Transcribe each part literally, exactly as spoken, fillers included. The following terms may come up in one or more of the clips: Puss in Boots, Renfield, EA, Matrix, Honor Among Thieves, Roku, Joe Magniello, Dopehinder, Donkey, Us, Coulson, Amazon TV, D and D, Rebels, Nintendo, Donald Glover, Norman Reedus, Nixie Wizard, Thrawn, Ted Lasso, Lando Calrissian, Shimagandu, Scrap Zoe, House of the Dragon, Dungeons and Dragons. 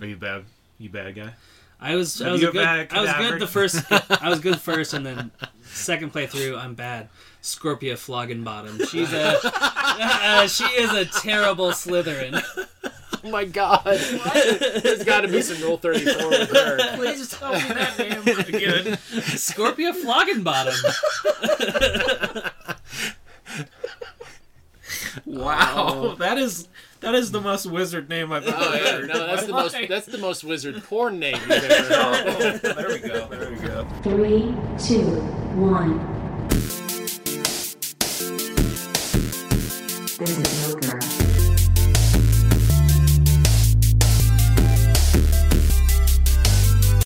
Are you bad? You bad guy? I was. I was, good, I was good. The first. I was good first, and then second playthrough, I'm bad. Scorpia Floggenbottom. She's a. uh, she is a terrible Slytherin. Oh my God! What? There's got to be some Rule thirty-four with her. Please tell me that name. Good. Scorpia Floggenbottom. Wow, oh. that is that is the most wizard name I've ever oh, yeah. heard. No, that's the most that's the most wizard porn name you've ever heard. Oh, there we go. There we go. Three, two, one. This is Joker.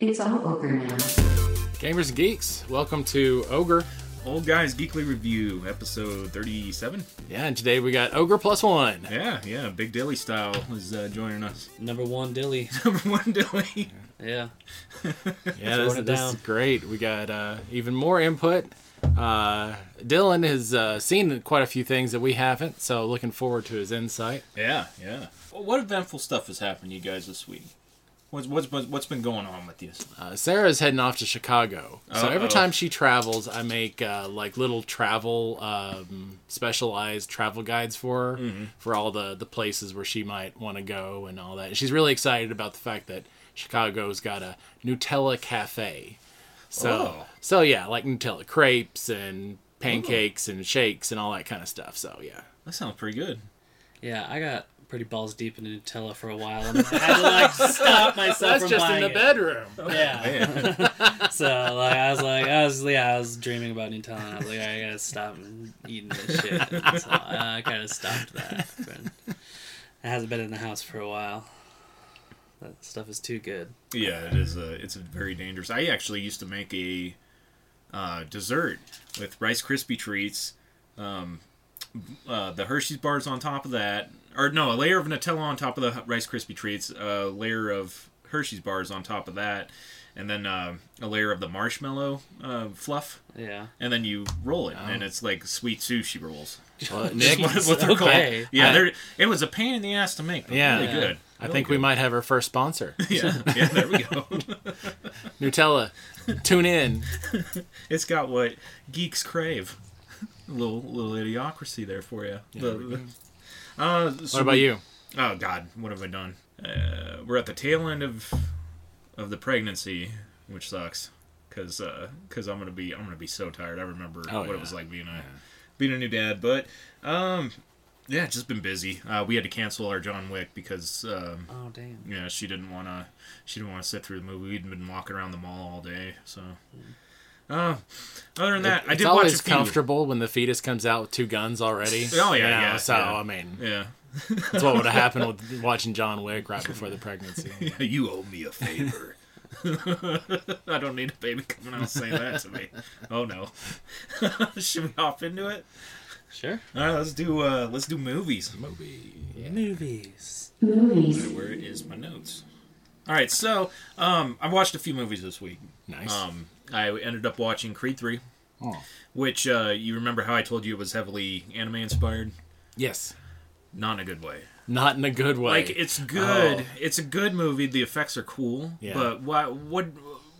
It's all Ogre now. Gamers and geeks, welcome to Ogre. Old Guys Geekly Review, episode thirty-seven. Yeah, and today we got Ogre Plus One. Yeah, yeah, Big Dilly style is uh, joining us. Number one Dilly. Number one Dilly. Yeah. Yeah, this, this down. is great. We got uh, even more input. Uh, Dylan has uh, seen quite a few things that we haven't, so looking forward to his insight. Yeah, yeah. Well, what eventful stuff has happened to you guys this week? What's, what's, what's been going on with you? Uh, Sarah's heading off to Chicago. So Uh-oh. every time she travels, I make uh, like little travel, um, specialized travel guides for her, mm-hmm. for all the, the places where she might want to go and all that. And she's really excited about the fact that Chicago's got a Nutella cafe. So, oh. so yeah, like Nutella crepes and pancakes Ooh. and shakes and all that kind of stuff. So, yeah. That sounds pretty good. Yeah, I got... pretty balls deep into Nutella for a while, and I had to like stop myself from buying it. That's just in the bedroom. Oh, yeah. Man. So like I was like I was yeah I was dreaming about Nutella, and I was like I gotta stop eating this shit. And so I kind of stopped that. But it hasn't been in the house for a while. That stuff is too good. Yeah, it is. A, it's a very dangerous. I actually used to make a uh, dessert with Rice Krispie treats. Um, uh, the Hershey's bars on top of that. Or no, a layer of Nutella on top of the Rice Krispie treats, a layer of Hershey's bars on top of that, and then uh, a layer of the marshmallow uh, fluff. Yeah. And then you roll it, oh. and it's like sweet sushi rolls. Well, Nick, what, what they're okay. called. Yeah, I, it was a pain in the ass to make, but yeah, really yeah. good. I really think good. we might have our first sponsor. Yeah, yeah, there we go. Nutella, tune in. It's got what geeks crave. A little, little idiocracy there for you. Yeah, the, there Uh, so what about we, you? Oh, God. What have I done? Uh, we're at the tail end of of the pregnancy, which sucks, because uh, cause I'm going to be I'm gonna be so tired. I remember oh, what yeah. it was like being a, yeah. being a new dad. But, um, yeah, just been busy. Uh, we had to cancel our John Wick because um, oh, damn. Yeah, she didn't want to she didn't want to sit through the movie. We'd been walking around the mall all day, so... Mm. Uh, other than that, it, I did watch a few. It's always comfortable when the fetus comes out with two guns already. Oh, yeah, you know, yeah. So, yeah. I mean, yeah. that's what would have happened with watching John Wick right before the pregnancy. Yeah, you owe me a favor. I don't need a baby coming out and saying that to me. Oh, no. Should we hop into it? Sure. All right, let's do, uh, let's do movies. Movies. Yeah. Movies. Movies. Where is my notes? All right, so um, I watched a few movies this week. Nice. Um, I ended up watching Creed three, oh. which uh, you remember how I told you it was heavily anime inspired? Yes. Not in a good way. Not in a good way. Like, it's good. Oh. It's a good movie. The effects are cool. Yeah. But what what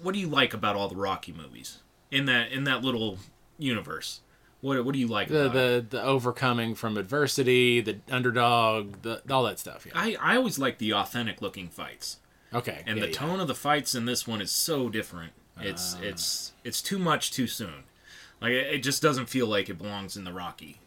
what do you like about all the Rocky movies in that in that little universe? What what do you like the, about the, it? The overcoming from adversity, the underdog, the, all that stuff. Yeah. I, I always like the authentic looking fights. Okay. And yeah, the yeah. tone of the fights in this one is so different. It's uh, it's it's too much too soon. Like it, it just doesn't feel like it belongs in the Rocky.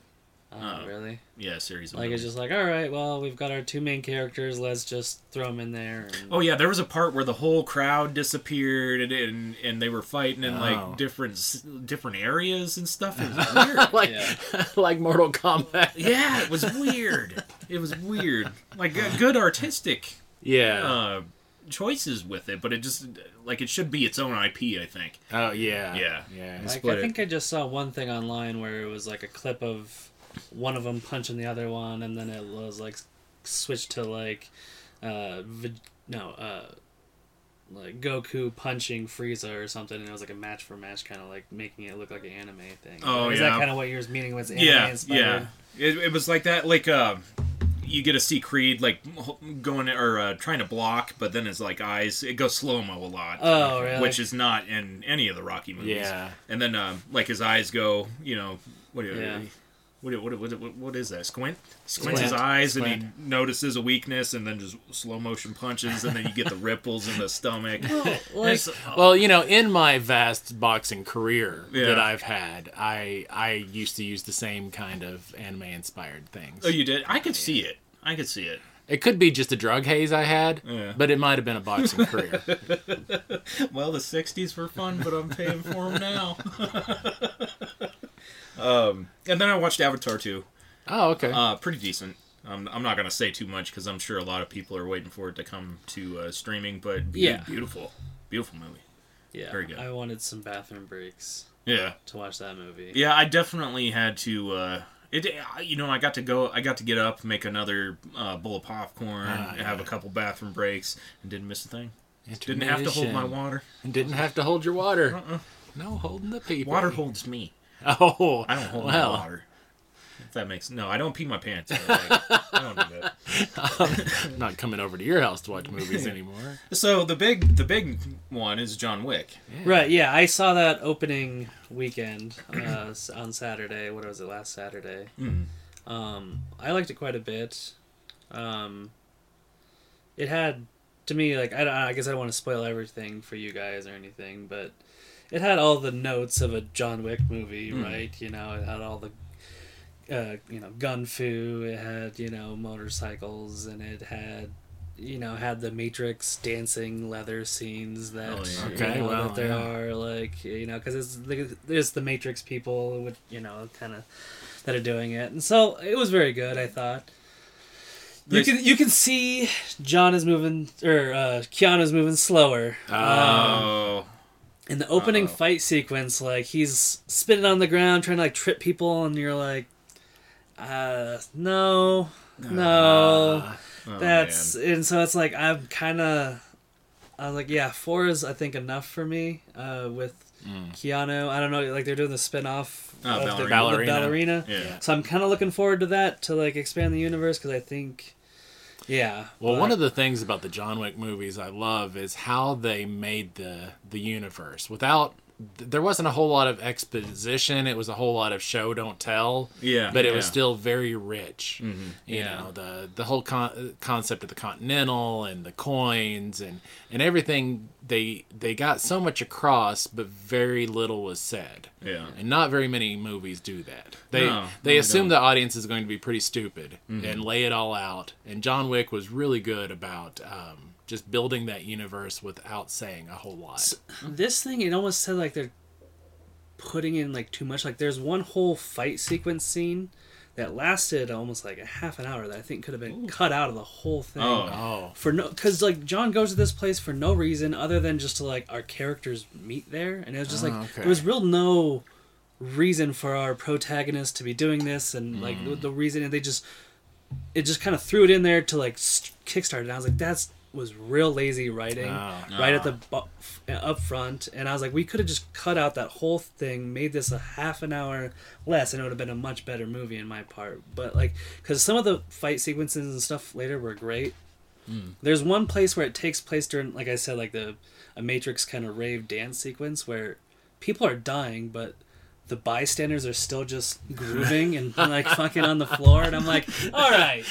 Oh, uh, really? Yeah, series of Like movies. It's just like, all right, well, we've got our two main characters, let's just throw them in there. And... Oh yeah, there was a part where the whole crowd disappeared and and, and they were fighting in oh. like different different areas and stuff. It was weird. like yeah. like Mortal Kombat. Yeah, it was weird. It was weird. Like good, good artistic. Yeah. Uh, choices with it, but it just like it should be its own I P, I think. Oh yeah, yeah, yeah. Like, I think it. I just saw one thing online where it was like a clip of one of them punching the other one, and then it was like switched to like uh vi- no uh like Goku punching Frieza or something, and it was like a match for match, kind of like making it look like an anime thing. Oh like, yeah, is that kind of what you were meaning with anime? Yeah, inspired? yeah. It, it was like that, like um. Uh... you get to see Creed like going or uh, trying to block, but then his like eyes it goes slow mo a lot. Oh, really? Which is not in any of the Rocky movies. Yeah. And then um, like his eyes go, you know, what do you? Yeah. What, what what what what is that? Squint? Squints Squint. his eyes Squint. and he notices a weakness and then just slow motion punches and then you get the ripples in the stomach. Well, like, well, you know, in my vast boxing career yeah. that I've had, I I used to use the same kind of anime inspired things. Oh, you did? I could yeah. see it. I could see it. It could be just a drug haze I had, yeah. but it might have been a boxing career. Well, the sixties were fun, but I'm paying for them now. Um, and then I watched Avatar two. Oh, okay. Uh, pretty decent. Um, I'm not going to say too much because I'm sure a lot of people are waiting for it to come to uh, streaming, but be- yeah. beautiful. Beautiful movie. Yeah. Very good. I wanted some bathroom breaks. Yeah. To watch that movie. Yeah, I definitely had to... Uh, It, you know, I got to go. I got to get up, make another uh, bowl of popcorn, ah, yeah. have a couple bathroom breaks, and didn't miss a thing. Didn't have to hold my water. And didn't have to hold your water. Uh-uh. No holding the people. Water holds me. Oh, I don't hold well. my water. If that makes no, I don't pee my pants. Like, I don't do that. I'm not coming over to your house to watch movies anymore. So the big, the big one is John Wick. Yeah. Right? Yeah, I saw that opening weekend uh, on Saturday. What was it? Last Saturday. Mm. Um, I liked it quite a bit. Um, it had, to me, like I don't. I guess I don't want to spoil everything for you guys or anything, but it had all the notes of a John Wick movie, mm. right? You know, it had all the. Uh, you know, gun fu, it had, you know, motorcycles, and it had, you know, had the Matrix dancing leather scenes that, oh, yeah. okay, you know, well, that there yeah. are, like, you know, because it's the, there's the Matrix people, with, you know, kind of, that are doing it. And so it was very good, I thought. You can you can see John is moving, or uh, Keanu's moving slower. Oh. Um, in the opening Uh-oh. fight sequence, like, he's spinning on the ground, trying to, like, trip people, and you're like, Uh, no, no, uh, oh, that's, man. And so it's like, I'm kind of, I was like, yeah, four is, I think, enough for me, uh, with mm. Keanu. I don't know, like, they're doing the spinoff oh, of Ballerina. The Ballerina. The Ballerina. Yeah. So I'm kind of looking forward to that, to, like, expand the universe, because I think, yeah. Well, but... one of the things about the John Wick movies I love is how they made the, the universe without... There wasn't a whole lot of exposition. It was a whole lot of show, don't tell. Yeah. But it yeah. was still very rich. Mm-hmm. You yeah. know, the the whole con- concept of the Continental and the coins and, and everything, they they got so much across, but very little was said. Yeah. And not very many movies do that. They, no, they no, assume no. the audience is going to be pretty stupid mm-hmm. and lay it all out. And John Wick was really good about... Um, just building that universe without saying a whole lot. So, this thing, it almost said like they're putting in like too much. Like there's one whole fight sequence scene that lasted almost like a half an hour that I think could have been Ooh. cut out of the whole thing. Oh, oh. For no, because like John goes to this place for no reason other than just to like our characters meet there, and it was just oh, like okay. there was real no reason for our protagonist to be doing this, and mm. like the, the reason, and they just it just kind of threw it in there to like kickstart it. And I was like, that's. was real lazy writing oh, no. right at the bu- up front, and I was like, we could have just cut out that whole thing, made this a half an hour less, and it would have been a much better movie in my part. But like, because some of the fight sequences and stuff later were great. Mm. There's one place where it takes place during, like I said, like the a Matrix kind of rave dance sequence where people are dying, but the bystanders are still just grooving and like fucking on the floor, and I'm like, all right,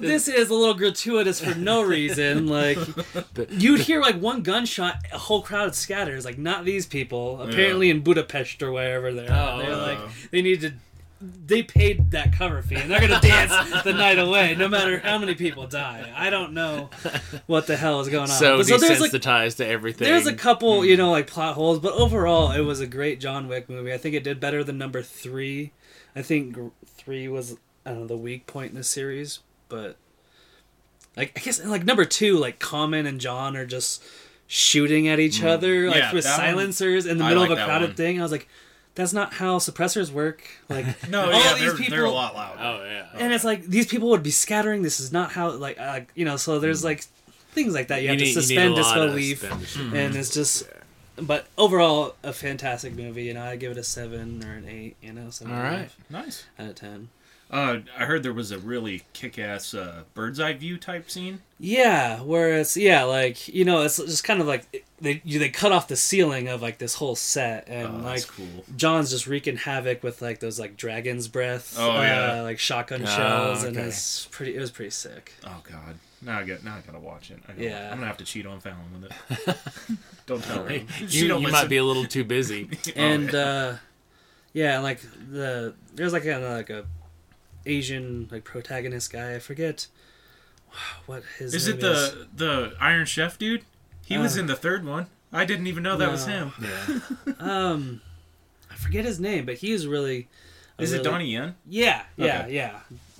this is a little gratuitous for no reason. Like, you'd hear like one gunshot, a whole crowd scatters. Like, not these people. Apparently, yeah. in Budapest or wherever they're at, oh. they're like, they need to. They paid that cover fee, and they're gonna dance the night away, no matter how many people die. I don't know what the hell is going on. So, so desensitized like, to everything. There's a couple, mm. you know, like plot holes, but overall, it was a great John Wick movie. I think it did better than number three. I think three was, I don't know, the weak point in the series, but like I guess like number two, like Common and John are just shooting at each mm. other, like yeah, with silencers one, in the middle like of a crowded one. thing. I was like. That's not how suppressors work. Like no, all yeah, these they're, people, they're a lot louder. Oh yeah, oh, and it's like these people would be scattering. This is not how, like, uh, you know. So there's like things like that. You, you have need, to suspend disbelief, mm-hmm. and it's just. But overall, a fantastic movie. You know, I give it a seven or an eight. You know, seven. All right, nice out of ten. Uh, I heard there was a really kick-ass uh, bird's eye view type scene. Yeah, where it's, yeah, like, you know, it's just kind of like, they they cut off the ceiling of, like, this whole set, and, oh, like, cool. John's just wreaking havoc with, like, those, like, dragon's breath, oh, uh, yeah. like, shotgun oh, shells, okay. and it's pretty, it was pretty sick. Oh, God. Now I got, now I gotta watch it. I gotta, yeah. I'm gonna have to cheat on Fallon with it. Don't tell her. You, you don't you might be a little too busy. And, oh, yeah. uh, yeah, like, the, there's, like, kind of, like, a Asian, like, protagonist guy. I forget what his is name it the, is. The Iron Chef dude? He uh, was in the third one. I didn't even know that no. was him. Yeah. um, I forget his name, but he is really... Is really, it Donnie Yen? Yeah, yeah, okay. yeah.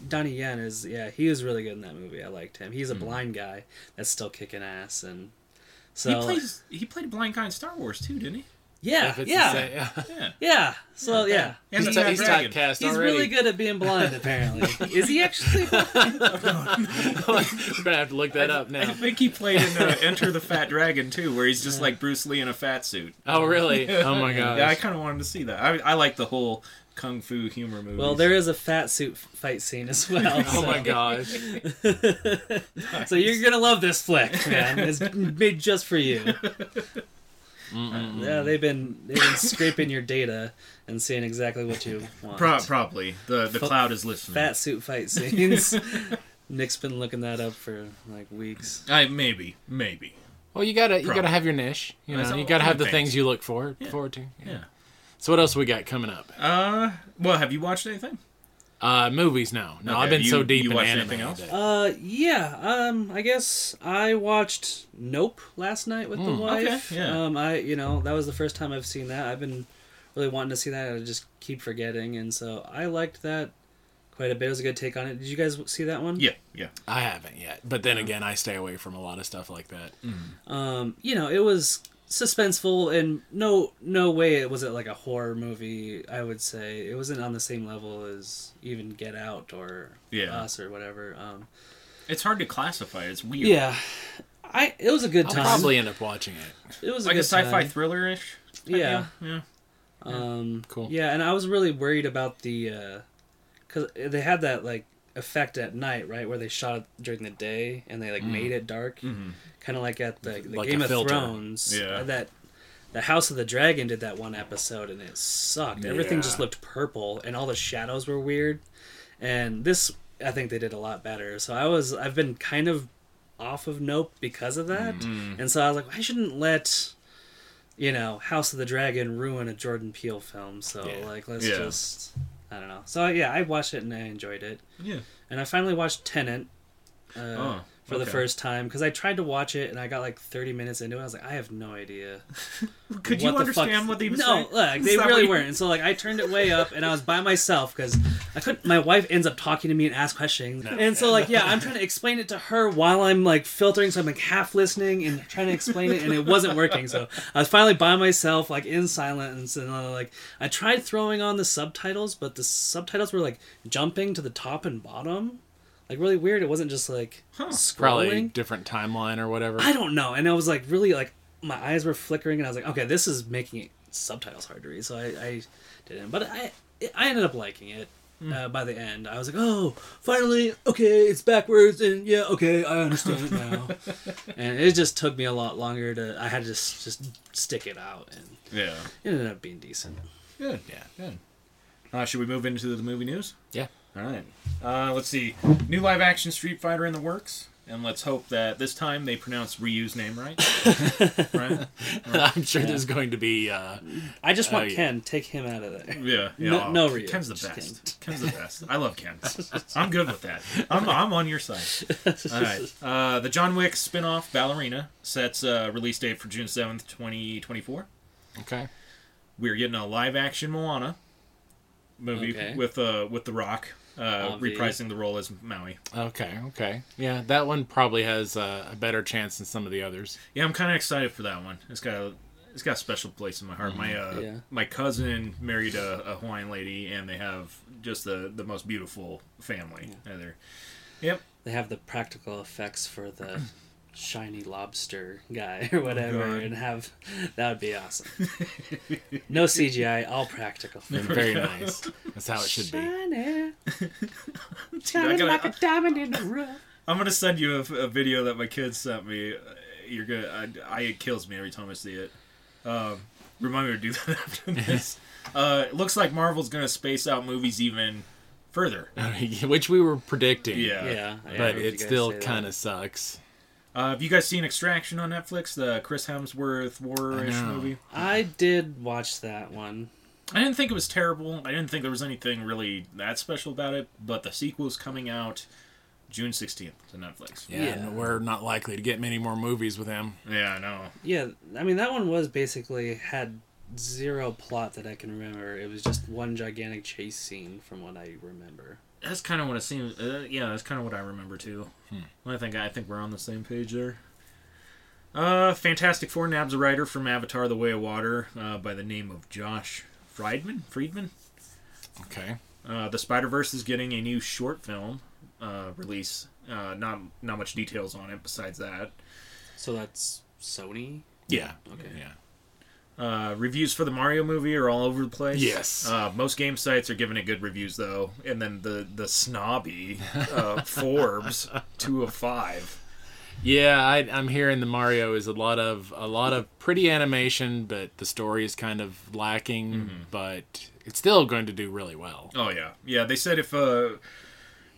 Donnie Yen is... Yeah, he was really good in that movie. I liked him. He's a mm. blind guy that's still kicking ass, and so... He, plays, he played a blind guy in Star Wars, too, didn't he? Yeah, yeah. yeah, yeah. So yeah, and he's, he's, he's, cast he's really good at being blind. Apparently, is he actually? Blind? We're gonna have to look that I, up now. I think he played in uh, Enter the Fat Dragon too, where he's just yeah. like Bruce Lee in a fat suit. Oh really? Oh my gosh. Yeah, I kind of wanted to see that. I, I like the whole kung fu humor movies. Well, there is a fat suit fight scene as well. oh so. my gosh. nice. So you're gonna love this flick, man. It's made just for you. Mm-mm. Yeah, they've been they've been scraping your data and seeing exactly what you want. Pro- probably the the F- cloud is listening. Fat suit fight scenes. Nick's been looking that up for like weeks. I maybe maybe. Well, you gotta probably. you gotta have your niche. You know, That's you gotta have the things. things you look for yeah. forward to. Yeah. yeah. So what else we got coming up? Uh, well, have you watched anything? Uh, movies now. No, okay. I've been you, so deep you in watched anime. Anything else? Uh, yeah. Um, I guess I watched Nope last night with mm, the wife. Okay. Yeah. Um, I you know that was the first time I've seen that. I've been really wanting to see that, and I just keep forgetting. And so I liked that quite a bit. It was a good take on it. Did you guys see that one? Yeah, yeah. I haven't yet, but then again, I stay away from a lot of stuff like that. Mm. Um, you know, it was suspenseful, and no no way it was it like a horror movie. I would say it wasn't on the same level as even Get Out or yeah. Us or whatever. Um, it's hard to classify. It's weird. Yeah, I it was a good I'll time. I'll probably end up watching it. It was like a, good a sci-fi time. Thriller-ish. Yeah. yeah, yeah. Um, cool. Yeah, and I was really worried about the uh, because they had that like effect at night, right, where they shot it during the day and they like mm. made it dark. Mm-hmm. Kind of like at the, the like Game of filter. Thrones. Yeah. That the House of the Dragon did that one episode and it sucked. Yeah. Everything just looked purple and all the shadows were weird. And this, I think they did a lot better. So I was, I've been kind of off of Nope because of that. Mm-hmm. And so I was like, I shouldn't let, you know, House of the Dragon ruin a Jordan Peele film. So yeah. like, let's yeah. just, I don't know. So yeah, I watched it and I enjoyed it. Yeah. And I finally watched Tenet. Uh, oh. For okay. the first time, because I tried to watch it and I got like thirty minutes into it. I was like, I have no idea. Could you understand fuck... what they were saying? No, like, they really you... weren't. And so like I turned it way up and I was by myself because I couldn't. My wife ends up talking to me and asks questions. No, and so like, yeah, I'm trying to explain it to her while I'm like filtering. So I'm like half listening and trying to explain it and it wasn't working. So I was finally by myself, like in silence. And uh, like I tried throwing on the subtitles, but the subtitles were like jumping to the top and bottom. Like, really weird. It wasn't just, like, huh. scrolling. Probably different timeline or whatever. I don't know. And I was, like, really, like, my eyes were flickering, and I was like, okay, this is making it subtitles hard to read, so I, I didn't. But I I ended up liking it mm. uh, by the end. I was like, oh, finally, okay, it's backwards, and yeah, okay, I understand it now. And it just took me a lot longer to, I had to just, just stick it out, and yeah. it ended up being decent. Good. Yeah. Good. Uh, should we move into the movie news? Yeah. All right. Uh, let's see. New live-action Street Fighter in the works, and let's hope that this time they pronounce Ryu's name right. right? right? I'm sure yeah. there's going to be... Uh, I just want uh, Ken. Take him out of there. Yeah. yeah. No, no Ryu. Ken's the just best. Ken. Ken's the best. I love Ken. I'm good with that. I'm I'm on your side. All right. Uh, the John Wick spin-off, Ballerina, sets a uh, release date for June seventh, twenty twenty-four. Okay. We're getting a live-action Moana movie okay. with uh, with The Rock. Uh, reprising the role as Maui. Okay, okay. Yeah, that one probably has uh, a better chance than some of the others. Yeah, I'm kind of excited for that one. It's got a, it's got a special place in my heart. Mm-hmm. My uh, yeah. my cousin married a, a Hawaiian lady, and they have just the, the most beautiful family. Yeah. Yep. They have the practical effects for the shiny lobster guy or whatever, oh, and have that would be awesome. No C G I, all practical. Very nice. That's how it should shiny. Be. Shiny, like a diamond in the rough. I'm gonna send you a, a video that my kids sent me. You're gonna, I, I it kills me every time I see it. Um, remind me to do that after this. Uh, it looks like Marvel's gonna space out movies even further, which we were predicting. Yeah, yeah. But it still kind of sucks. Uh, have you guys seen Extraction on Netflix? The Chris Hemsworth war-ish movie? I did watch that one. I didn't think it was terrible. I didn't think there was anything really that special about it. But the sequel is coming out June sixteenth to Netflix. Yeah, yeah. We're not likely to get many more movies with him. Yeah, I know. Yeah, I mean, that one was basically had zero plot that I can remember. It was just one gigantic chase scene from what I remember. That's kind of what it seems. Uh, yeah, that's kind of what I remember too. Hmm. Well, I think I think we're on the same page there. Uh, Fantastic Four nabs a writer from Avatar: The Way of Water uh, by the name of Josh Friedman. Friedman. Okay. Uh, the Spider-Verse is getting a new short film uh, release. Uh, not not much details on it besides that. So that's Sony. Yeah. Okay. Yeah. Uh, reviews for the Mario movie are all over the place. Yes. Uh, most game sites are giving it good reviews, though. And then the, the snobby uh, Forbes, two of five. Yeah, I, I'm hearing the Mario is a lot of a lot of pretty animation, but the story is kind of lacking. Mm-hmm. But it's still going to do really well. Oh yeah, yeah. They said if uh,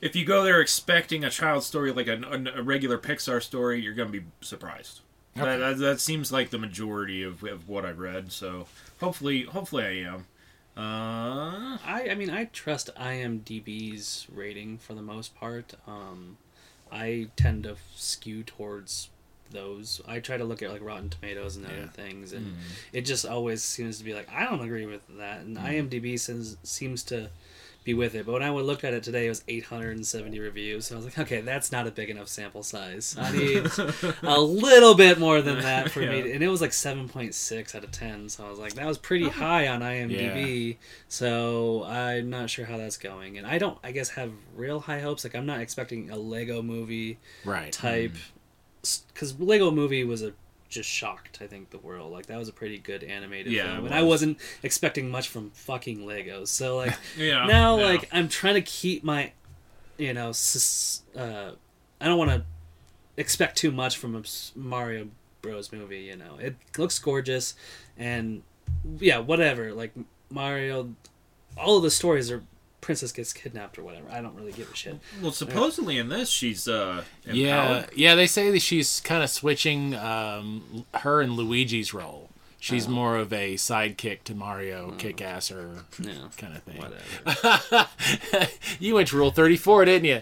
if you go there expecting a child story like a, a regular Pixar story, you're going to be surprised. Okay. That, that, that seems like the majority of, of what I read, so hopefully hopefully I am. Uh... I, I mean, I trust IMDb's rating for the most part. Um, I tend to skew towards those. I try to look at like Rotten Tomatoes and yeah. other things, and mm. it just always seems to be like, I don't agree with that, and mm. IMDb seems, seems to be with it. But when I would look at it today, it was eight hundred seventy reviews, so I was like, okay, that's not a big enough sample size. I need a little bit more than that for yeah. me to, and it was like seven point six out of ten, so I was like, that was pretty oh. high on IMDb. yeah. So I'm not sure how that's going, and I don't I guess have real high hopes. Like, I'm not expecting a Lego movie right. type, because mm. Lego movie was a just shocked, I think, the world. Like, that was a pretty good animated yeah, film, and I wasn't expecting much from fucking Legos. So, like, yeah, now, yeah. like, I'm trying to keep my, you know, sus- uh, I don't want to expect too much from a Mario Bros. Movie, you know. It looks gorgeous, and, yeah, whatever. Like, Mario, all of the stories are Princess gets kidnapped or whatever. I don't really give a shit. Well, supposedly yeah. in this, she's uh, empowered. Yeah, yeah, they say that she's kind of switching um, her and Luigi's role. She's oh. more of a sidekick to Mario, oh. kick-asser yeah. kind of thing. Whatever. You went to Rule thirty-four, didn't you?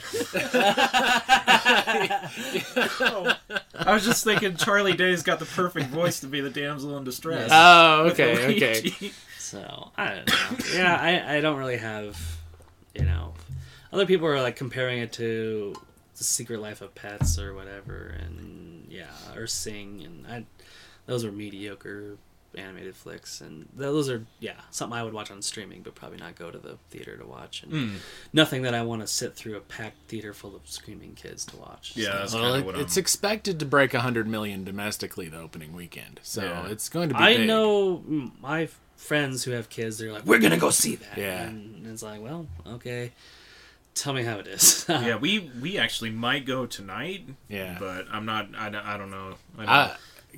Oh. I was just thinking Charlie Day's got the perfect voice to be the damsel in distress. Oh, okay, okay. So, I don't know. Yeah, I, I don't really have... You know, other people are like comparing it to The Secret Life of Pets or whatever, and yeah, or Sing, and I, those are mediocre animated flicks, and those are yeah something I would watch on streaming, but probably not go to the theater to watch, and mm. nothing that I want to sit through a packed theater full of screaming kids to watch. Yeah, so. that's well, kind of what it, it's expected to break a hundred million domestically the opening weekend, so yeah. it's going to be. I big. know my. friends who have kids, they're like, we're gonna go see that. Yeah, and it's like, well, okay, tell me how it is. Yeah, we we actually might go tonight. Yeah, but I'm not. I, I don't know. I don't uh, know.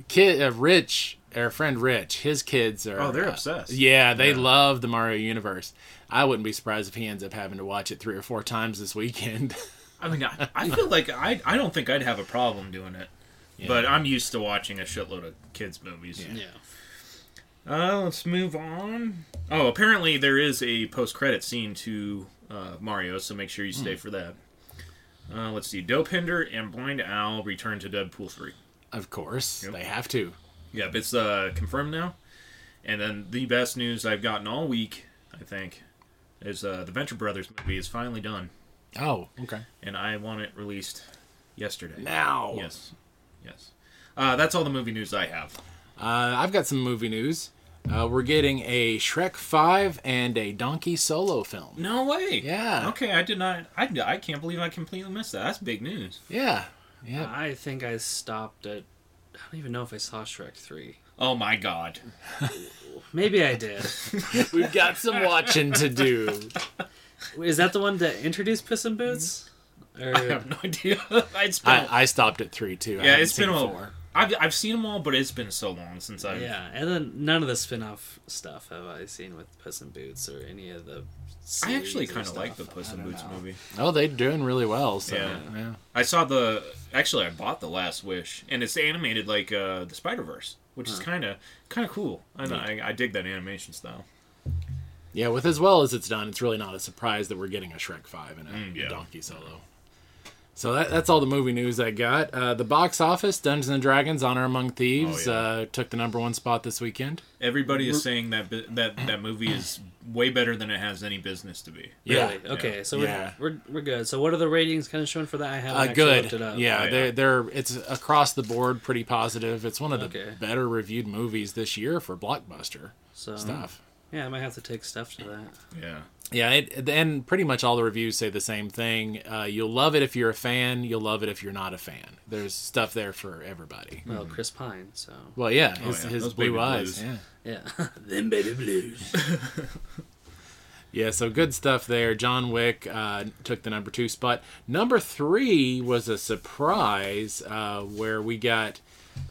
Kid uh, Rich, our friend Rich, his kids are. Oh, they're uh, obsessed. Yeah, they yeah. love the Mario universe. I wouldn't be surprised if he ends up having to watch it three or four times this weekend. I mean, I, I feel like I I don't think I'd have a problem doing it, yeah. but I'm used to watching a shitload of kids movies. Yeah. yeah. Uh, let's move on. Oh, apparently there is a post-credit scene to uh, Mario, so make sure you stay mm. for that. Uh, let's see. Dopehinder and Blind Owl return to Deadpool three. Of course. Yep. They have to. Yep, it's uh, confirmed now. And then the best news I've gotten all week, I think, is uh, the Venture Brothers movie is finally done. Oh, okay. And I want it released yesterday. Now! Yes. Yes. Uh, that's all the movie news I have. Uh, I've got some movie news. Uh, we're getting a Shrek five and a Donkey solo film. No way! Yeah. Okay, I did not... I, I can't believe I completely missed that. That's big news. Yeah. Yeah. I think I stopped at... I don't even know if I saw Shrek three. Oh my god. Maybe I did. We've got some watching to do. Is that the one that introduced Puss in Boots? Or... I have no idea. It's been... I, I stopped at three too. Yeah, it's been a while. I've, I've seen them all, but it's been so long since I've... Yeah, and then none of the spin-off stuff have I seen with Puss in Boots or any of the... I actually kind of like the Puss in Boots know. movie. Oh, they're doing really well. So. Yeah. yeah, I saw the... Actually, I bought The Last Wish, and it's animated like uh, the Spider-Verse, which huh. is kind of kind of cool. I, know, I I dig that animation style. Yeah, with as well as it's done, it's really not a surprise that we're getting a Shrek five and a mm, yeah. Donkey Solo. So that, that's all the movie news I got. Uh, the box office, Dungeons and Dragons, Honor Among Thieves, oh, yeah. uh, took the number one spot this weekend. Everybody is saying that that that movie is way better than it has any business to be. Yeah. Really? Okay. Yeah. So we're, yeah. we're we're good. So what are the ratings kind of showing for that? I haven't uh, actually good. looked it up. Yeah, oh, yeah. They're, they're, it's across the board pretty positive. It's one of the okay. better reviewed movies this year for blockbuster so, stuff. Yeah, I might have to take stuff to that. Yeah. Yeah, it, and pretty much all the reviews say the same thing. Uh, you'll love it if you're a fan. You'll love it if you're not a fan. There's stuff there for everybody. Well, Chris Pine, so... Well, yeah, his, oh, yeah. his blue eyes. Blues. Yeah, yeah. Them baby blues. Yeah, so good stuff there. John Wick uh, took the number two spot. Number three was a surprise uh, where we got...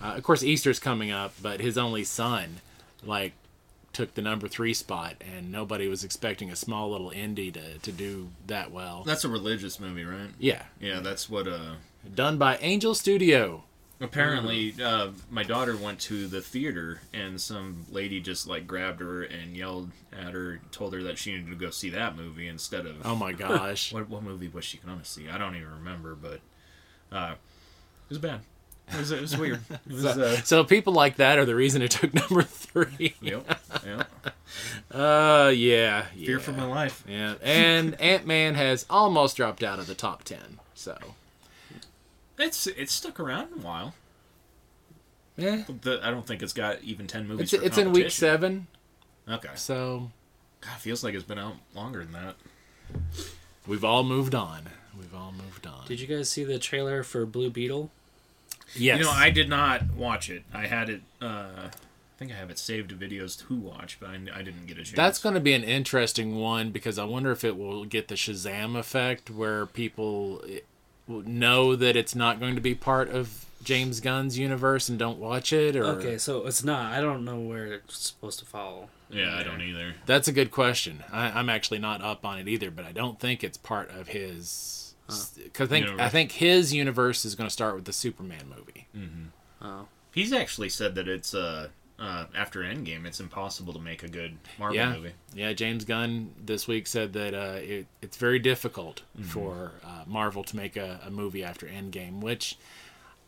Uh, of course, Easter's coming up, but his only son, like... took the number three spot, and nobody was expecting a small little indie to, to do that well. That's a religious movie, right? Yeah. Yeah, that's what... Uh, Done by Angel Studio. Apparently, uh, my daughter went to the theater, and some lady just, like, grabbed her and yelled at her, told her that she needed to go see that movie instead of... Oh, my gosh. what, what movie was she going to see? I don't even remember, but uh, it was bad. It was, it was weird. It was, so, uh... so people like that are the reason it took number three. Yep. Yep. Uh, yeah. Fear yeah. for my life. Yeah. And Ant-Man has almost dropped out of the top ten. So it's it's stuck around a while. Yeah. The, I don't think it's got even ten movies. It's, for it's in week seven. Okay. So, God, it feels like it's been out longer than that. We've all moved on. We've all moved on. Did you guys see the trailer for Blue Beetle? Yes. You know, I did not watch it. I had it, uh, I think I have it saved to videos to watch, but I, I didn't get a chance. That's going to be an interesting one, because I wonder if it will get the Shazam effect, where people know that it's not going to be part of James Gunn's universe and don't watch it. Or... Okay, so it's not. I don't know where it's supposed to follow. Yeah, I don't either. That's a good question. I, I'm actually not up on it either, but I don't think it's part of his... Because I think universe. I think his universe is going to start with the Superman movie. Mm-hmm. Oh, he's actually said that it's uh, uh, after Endgame, it's impossible to make a good Marvel yeah. movie. Yeah, James Gunn this week said that uh, it, it's very difficult mm-hmm. for uh, Marvel to make a, a movie after Endgame, which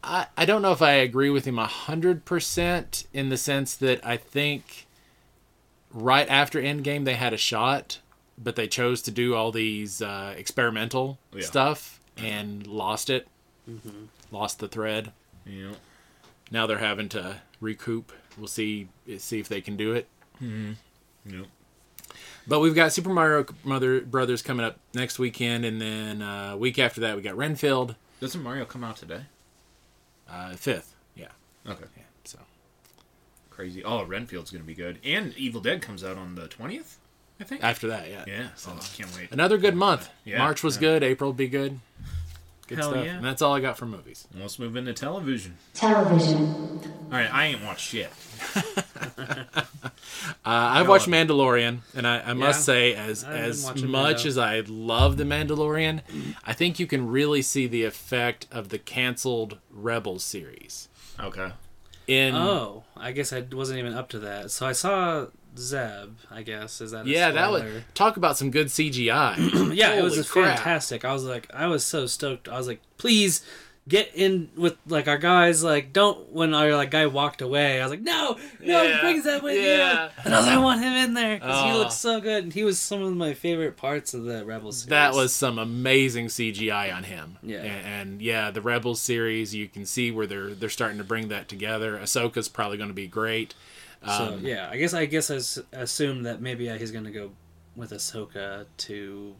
I I don't know if I agree with him a hundred percent in the sense that I think right after Endgame they had a shot. But they chose to do all these uh, experimental yeah. stuff and lost it. Mm-hmm. Lost the thread. Yeah. Now they're having to recoup. We'll see see if they can do it. Mm-hmm. Yep. But we've got Super Mario Mother Brothers coming up next weekend, and then uh, week after that we got Renfield. Doesn't Mario come out today? Uh, fifth. Yeah. Okay. Yeah, so crazy. Oh, Renfield's going to be good. And Evil Dead comes out on the twentieth? I think. After that, yeah. Yeah. So, oh, can't wait. Another good month. Yeah, March was yeah. good. April will be good. Good Hell stuff. Yeah. And that's all I got for movies. And let's move into television. Television. All right, I ain't watched shit. uh, I watched Mandalorian, and I, I yeah. must say, as as much as I love The Mandalorian, I think you can really see the effect of the canceled Rebels series. Okay. In Oh, I guess I wasn't even up to that. So I saw... Zeb, I guess, is that a yeah? Spoiler? That was talk about some good C G I. yeah, Holy it was crap. fantastic. I was like, I was so stoked. I was like, please get in with like our guys. Like, don't when our like guy walked away. I was like, no, no, yeah. bring Zeb with yeah. you. And I was like, I want him in there because oh. he looks so good. And he was some of my favorite parts of the Rebels series. That was some amazing C G I on him. Yeah, and, and yeah, the Rebels series. You can see where they're they're starting to bring that together. Ahsoka's probably going to be great. So um, yeah, I guess I guess I s- assume that maybe he's going to go with Ahsoka to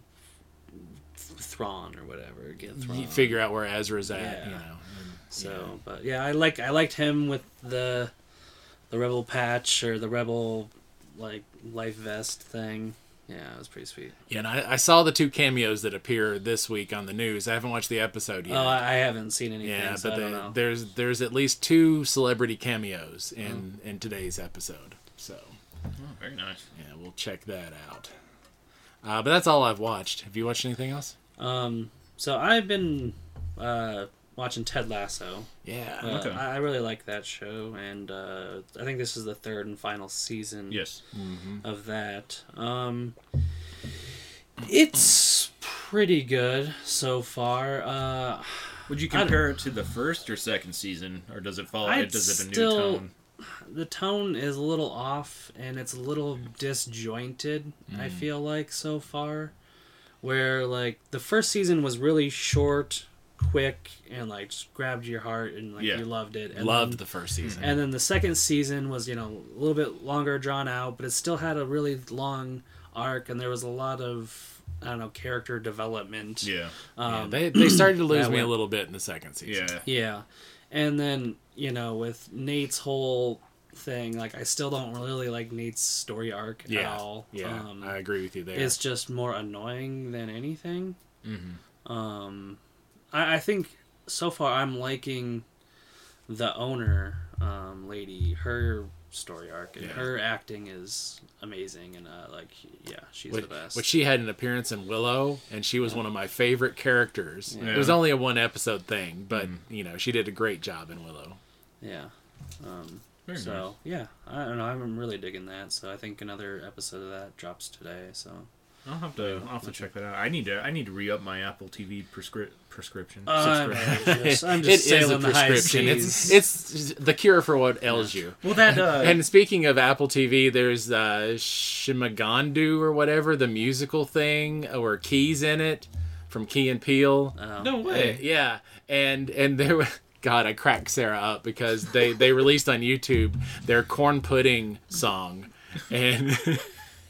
Thrawn or whatever. Get Thrawn. You figure out where Ezra's at, yeah. you know. And, so, yeah. but yeah, I like I liked him with the the rebel patch or the rebel like life vest thing. Yeah, it was pretty sweet. Yeah, and I, I saw the two cameos that appear this week on the news. I haven't watched the episode yet. Oh, I haven't seen anything. Yeah, so but I don't the, know. there's there's at least two celebrity cameos in, oh. in today's episode. So, oh, very nice. Yeah, we'll check that out. Uh, but that's all I've watched. Have you watched anything else? Um, so I've been uh, watching Ted Lasso. Yeah, uh, okay. I, I really like that show, and uh, I think this is the third and final season. Yes. Mm-hmm. Of that. Um, it's pretty good so far. Uh, Would you compare it to the first or second season, or does it follow? I'd does it a new still, tone? The tone is a little off, and it's a little disjointed, mm. I feel like, so far. Where, like, the first season was really short, quick, and, like, just grabbed your heart, and, like, yeah. you loved it. And loved then, the first season. And then the second season was, you know, a little bit longer, drawn out, but it still had a really long arc, and there was a lot of... I don't know, character development. Yeah. Um, yeah they they started to lose me went, a little bit in the second season. Yeah. Yeah. And then, you know, with Nate's whole thing, like, I still don't really like Nate's story arc yeah. at all. Yeah. Um, I agree with you there. It's just more annoying than anything. Mm-hmm. Um, I, I think so far I'm liking the owner um, lady, her... story arc and yeah. her acting is amazing and uh like yeah she's what, the best. But she had an appearance in Willow and she was yeah. one of my favorite characters. Yeah. It was only a one episode thing, but mm. you know she did a great job in Willow. Yeah. Um Very so nice. yeah, I don't know. I'm really digging that. So I think another episode of that drops today. So I'll have to I'll have to check that out. I need to I need to re up my Apple T V prescri- prescription. Uh, I'm just, I'm just it sailing is a prescription. The high seas. It's it's the cure for what ails yeah. you. Well, that uh, and speaking of Apple T V, there's uh, Shimagandu or whatever the musical thing or Keys in it from Key and Peele. Oh. No way. Uh, yeah, and and there was. God, I cracked Sarah up because they they released on YouTube their corn pudding song, and.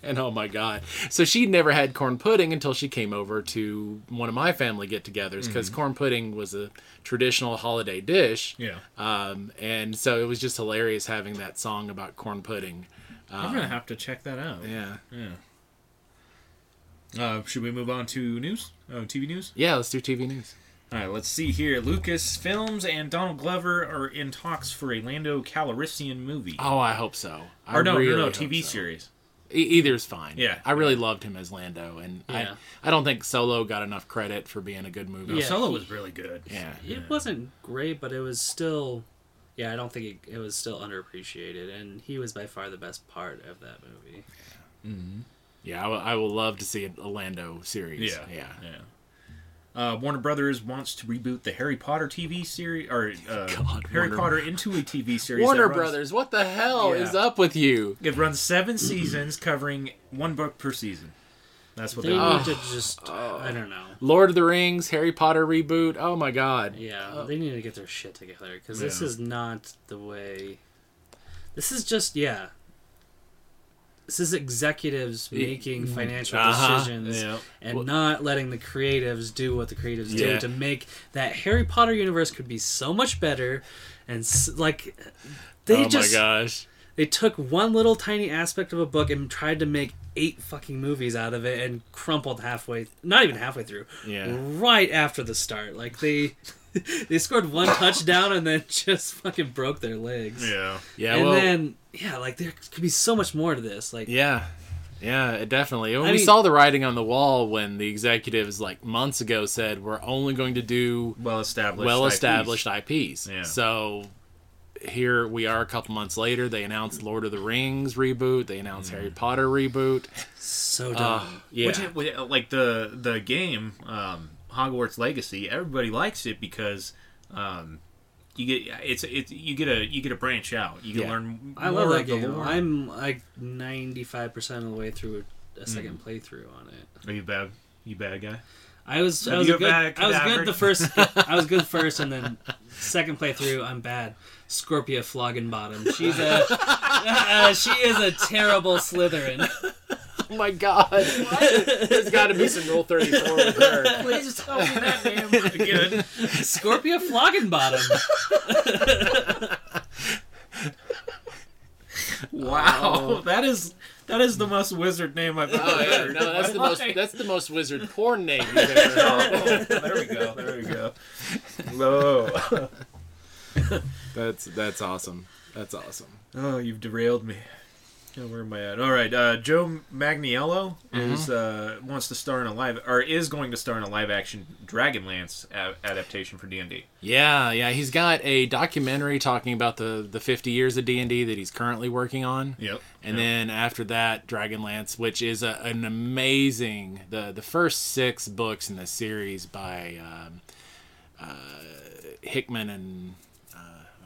And oh my God. So she never had corn pudding until she came over to one of my family get-togethers because mm-hmm. corn pudding was a traditional holiday dish. Yeah. Um, and so it was just hilarious having that song about corn pudding. Um, I'm going to have to check that out. Yeah. Yeah. Uh, should we move on to news? Oh, T V news? Yeah, let's do T V news. All right, let's see here. Lucasfilms and Donald Glover are in talks for a Lando Calrissian movie. Oh, I hope so. I or no, really no, no, T V so. series. Either is fine. Yeah, I really loved him as Lando, and yeah. I, I don't think Solo got enough credit for being a good movie. Yeah. Solo was really good. Yeah, it yeah. wasn't great, but it was still. Yeah, I don't think it, it was still underappreciated, and he was by far the best part of that movie. Yeah, mm-hmm. yeah I, w- I will love to see a Lando series. Yeah, yeah, yeah. Uh, Warner Brothers wants to reboot the Harry Potter T V series, or uh, God, Harry Warner. Potter into a T V series. Warner runs, Brothers, what the hell yeah. is up with you? It runs seven seasons, covering one book per season. That's what they, they need oh, to just. Oh. I don't know. Lord of the Rings, Harry Potter reboot. Oh my God. Yeah, oh. they need to get their shit together because yeah. this is not the way. This is just yeah. This is executives making financial uh-huh. decisions yeah. and well, not letting the creatives do what the creatives yeah. do to make that Harry Potter universe could be so much better. And like, they oh just, my gosh. They took one little tiny aspect of a book and tried to make eight fucking movies out of it and crumpled halfway, not even halfway through, yeah. right after the start. Like they, they scored one touchdown and then just fucking broke their legs. Yeah. Yeah. And well, then, yeah, like there could be so much more to this. Like, yeah, yeah, definitely. When I we mean, saw the writing on the wall when the executives like months ago said we're only going to do well-established, well-established I Ps. I Ps. Yeah. So here we are a couple months later. They announced Lord of the Rings reboot. They announced mm. Harry Potter reboot. So dumb. Uh, yeah, which, like the the game um, Hogwarts Legacy. Everybody likes it because. Um, You get it's it's you get a you get a branch out. You can yeah. learn. More I love that game. Lore. I'm like ninety five percent of the way through a second mm. playthrough on it. Are you bad? You bad guy? I was. I was good. I was good the first. I was good first, and then second playthrough, I'm bad. Scorpia Floggenbottom. She's a. uh, she is a terrible Slytherin. my God. What? There's got to be some Rule thirty-four with her. Please tell me that name. Good. Scorpia Floggenbottom. Wow. Oh. That is... That is the most wizard name I've ever oh, yeah. heard. No, that's the most. That's the most wizard porn name you've ever heard. Oh, there we go. There we go. Whoa. That's that's awesome. That's awesome. Oh, you've derailed me. Oh, where am I at? All right. Uh, Joe Magniello mm-hmm. is uh, wants to star in a live or is going to star in a live action Dragonlance a- adaptation for D and D. Yeah, yeah. He's got a documentary talking about the, the fifty years of D and D that he's currently working on. Yep. And yep. then after that, Dragonlance, which is a, an amazing the the first six books in the series by um, uh, Hickman and uh,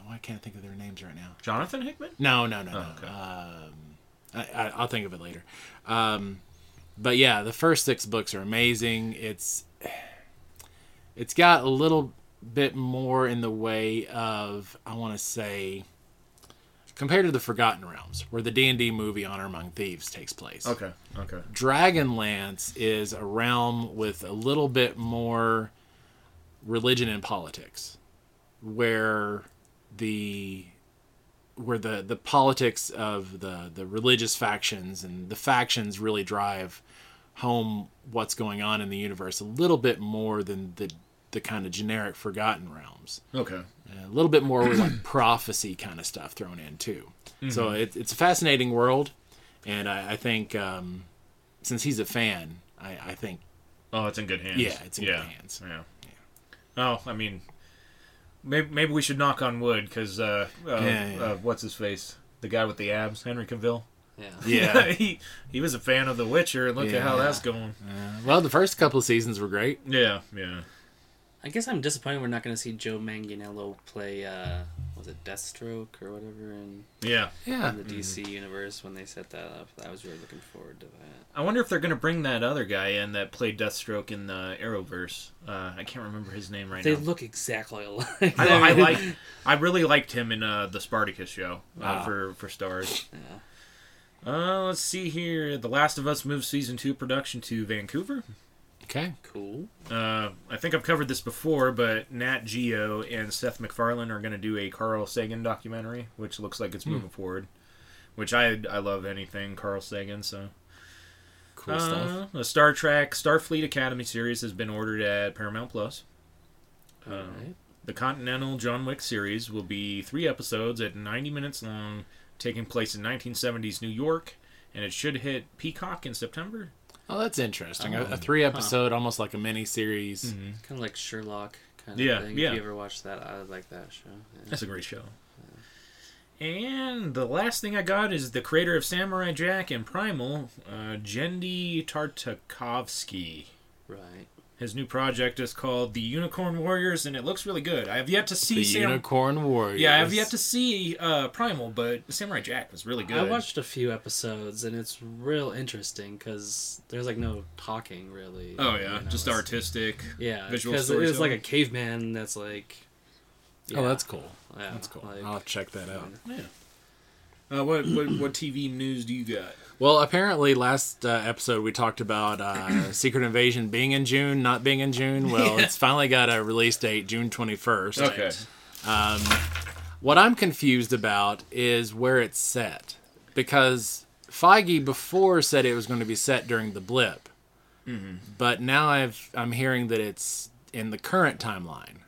oh, I can't think of their names right now. Jonathan Hickman? No, no, no, oh, no. Okay. Um, I, I'll think of it later. Um, but yeah, the first six books are amazing. It's It's got a little bit more in the way of, I want to say, compared to the Forgotten Realms, where the D and D movie Honor Among Thieves takes place. Okay, okay. Dragonlance is a realm with a little bit more religion and politics, where the... where the, the politics of the, the religious factions and the factions really drive home what's going on in the universe a little bit more than the the kind of generic Forgotten Realms. Okay. A little bit more with like prophecy kind of stuff thrown in too. Mm-hmm. So it, it's a fascinating world, and I, I think um, since he's a fan, I, I think... Oh, it's in good hands. Yeah, it's in yeah. good hands. Yeah. yeah. Oh, I mean... Maybe, maybe we should knock on wood, because uh, uh, yeah, yeah. uh, what's his face? The guy with the abs, Henry Cavill. Yeah, yeah. he he was a fan of The Witcher, and look yeah. at how that's going. Uh, well, the first couple of seasons were great. Yeah, yeah. I guess I'm disappointed we're not going to see Joe Manganiello play, uh, was it Deathstroke or whatever in, yeah. Yeah. in the D C mm-hmm. universe when they set that up. I was really looking forward to that. I wonder if they're going to bring that other guy in that played Deathstroke in the Arrowverse. Uh, I can't remember his name right they now. They look exactly alike. I, I, like, I really liked him in uh, the Spartacus show wow. uh, for, for Starz. Yeah. Uh, let's see here. The Last of Us moves season two production to Vancouver. Okay. Cool. Uh, I think I've covered this before, but Nat Geo and Seth MacFarlane are going to do a Carl Sagan documentary, which looks like it's mm. moving forward. Which I I love anything Carl Sagan, so cool uh, stuff. The Star Trek Starfleet Academy series has been ordered at Paramount Plus. All uh, right. The Continental John Wick series will be three episodes at ninety minutes long, taking place in nineteen seventies New York, and it should hit Peacock in September. Oh, that's interesting. Um, a, a three-episode, huh. almost like a mini-series. Mm-hmm. Kind of like Sherlock kind of yeah, thing. Yeah. If you ever watched that, I like that show. Yeah. That's a great show. Yeah. And the last thing I got is the creator of Samurai Jack and Primal, uh, Genndy Tartakovsky. Right. His new project is called The Unicorn Warriors, and it looks really good. I have yet to see... The Sam- Unicorn Warriors. Yeah, I have yet to see uh, Primal, but Samurai Jack was really good. I watched a few episodes, and it's real interesting, because there's, like, no talking, really. Oh, yeah. You know, just artistic, yeah, visual storytelling. Yeah, because it was, like, a caveman that's, like... Yeah. Oh, that's cool. Yeah, that's cool. Like, I'll check that out. Yeah. Uh, what, what what T V news do you got? Well, apparently last uh, episode we talked about uh, Secret Invasion being in June, not being in June. Well, yeah. It's finally got a release date, June twenty-first. Okay. Um, what I'm confused about is where it's set. Because Feige before said it was going to be set during the blip. Mm-hmm. But now I've, I'm hearing that it's in the current timeline.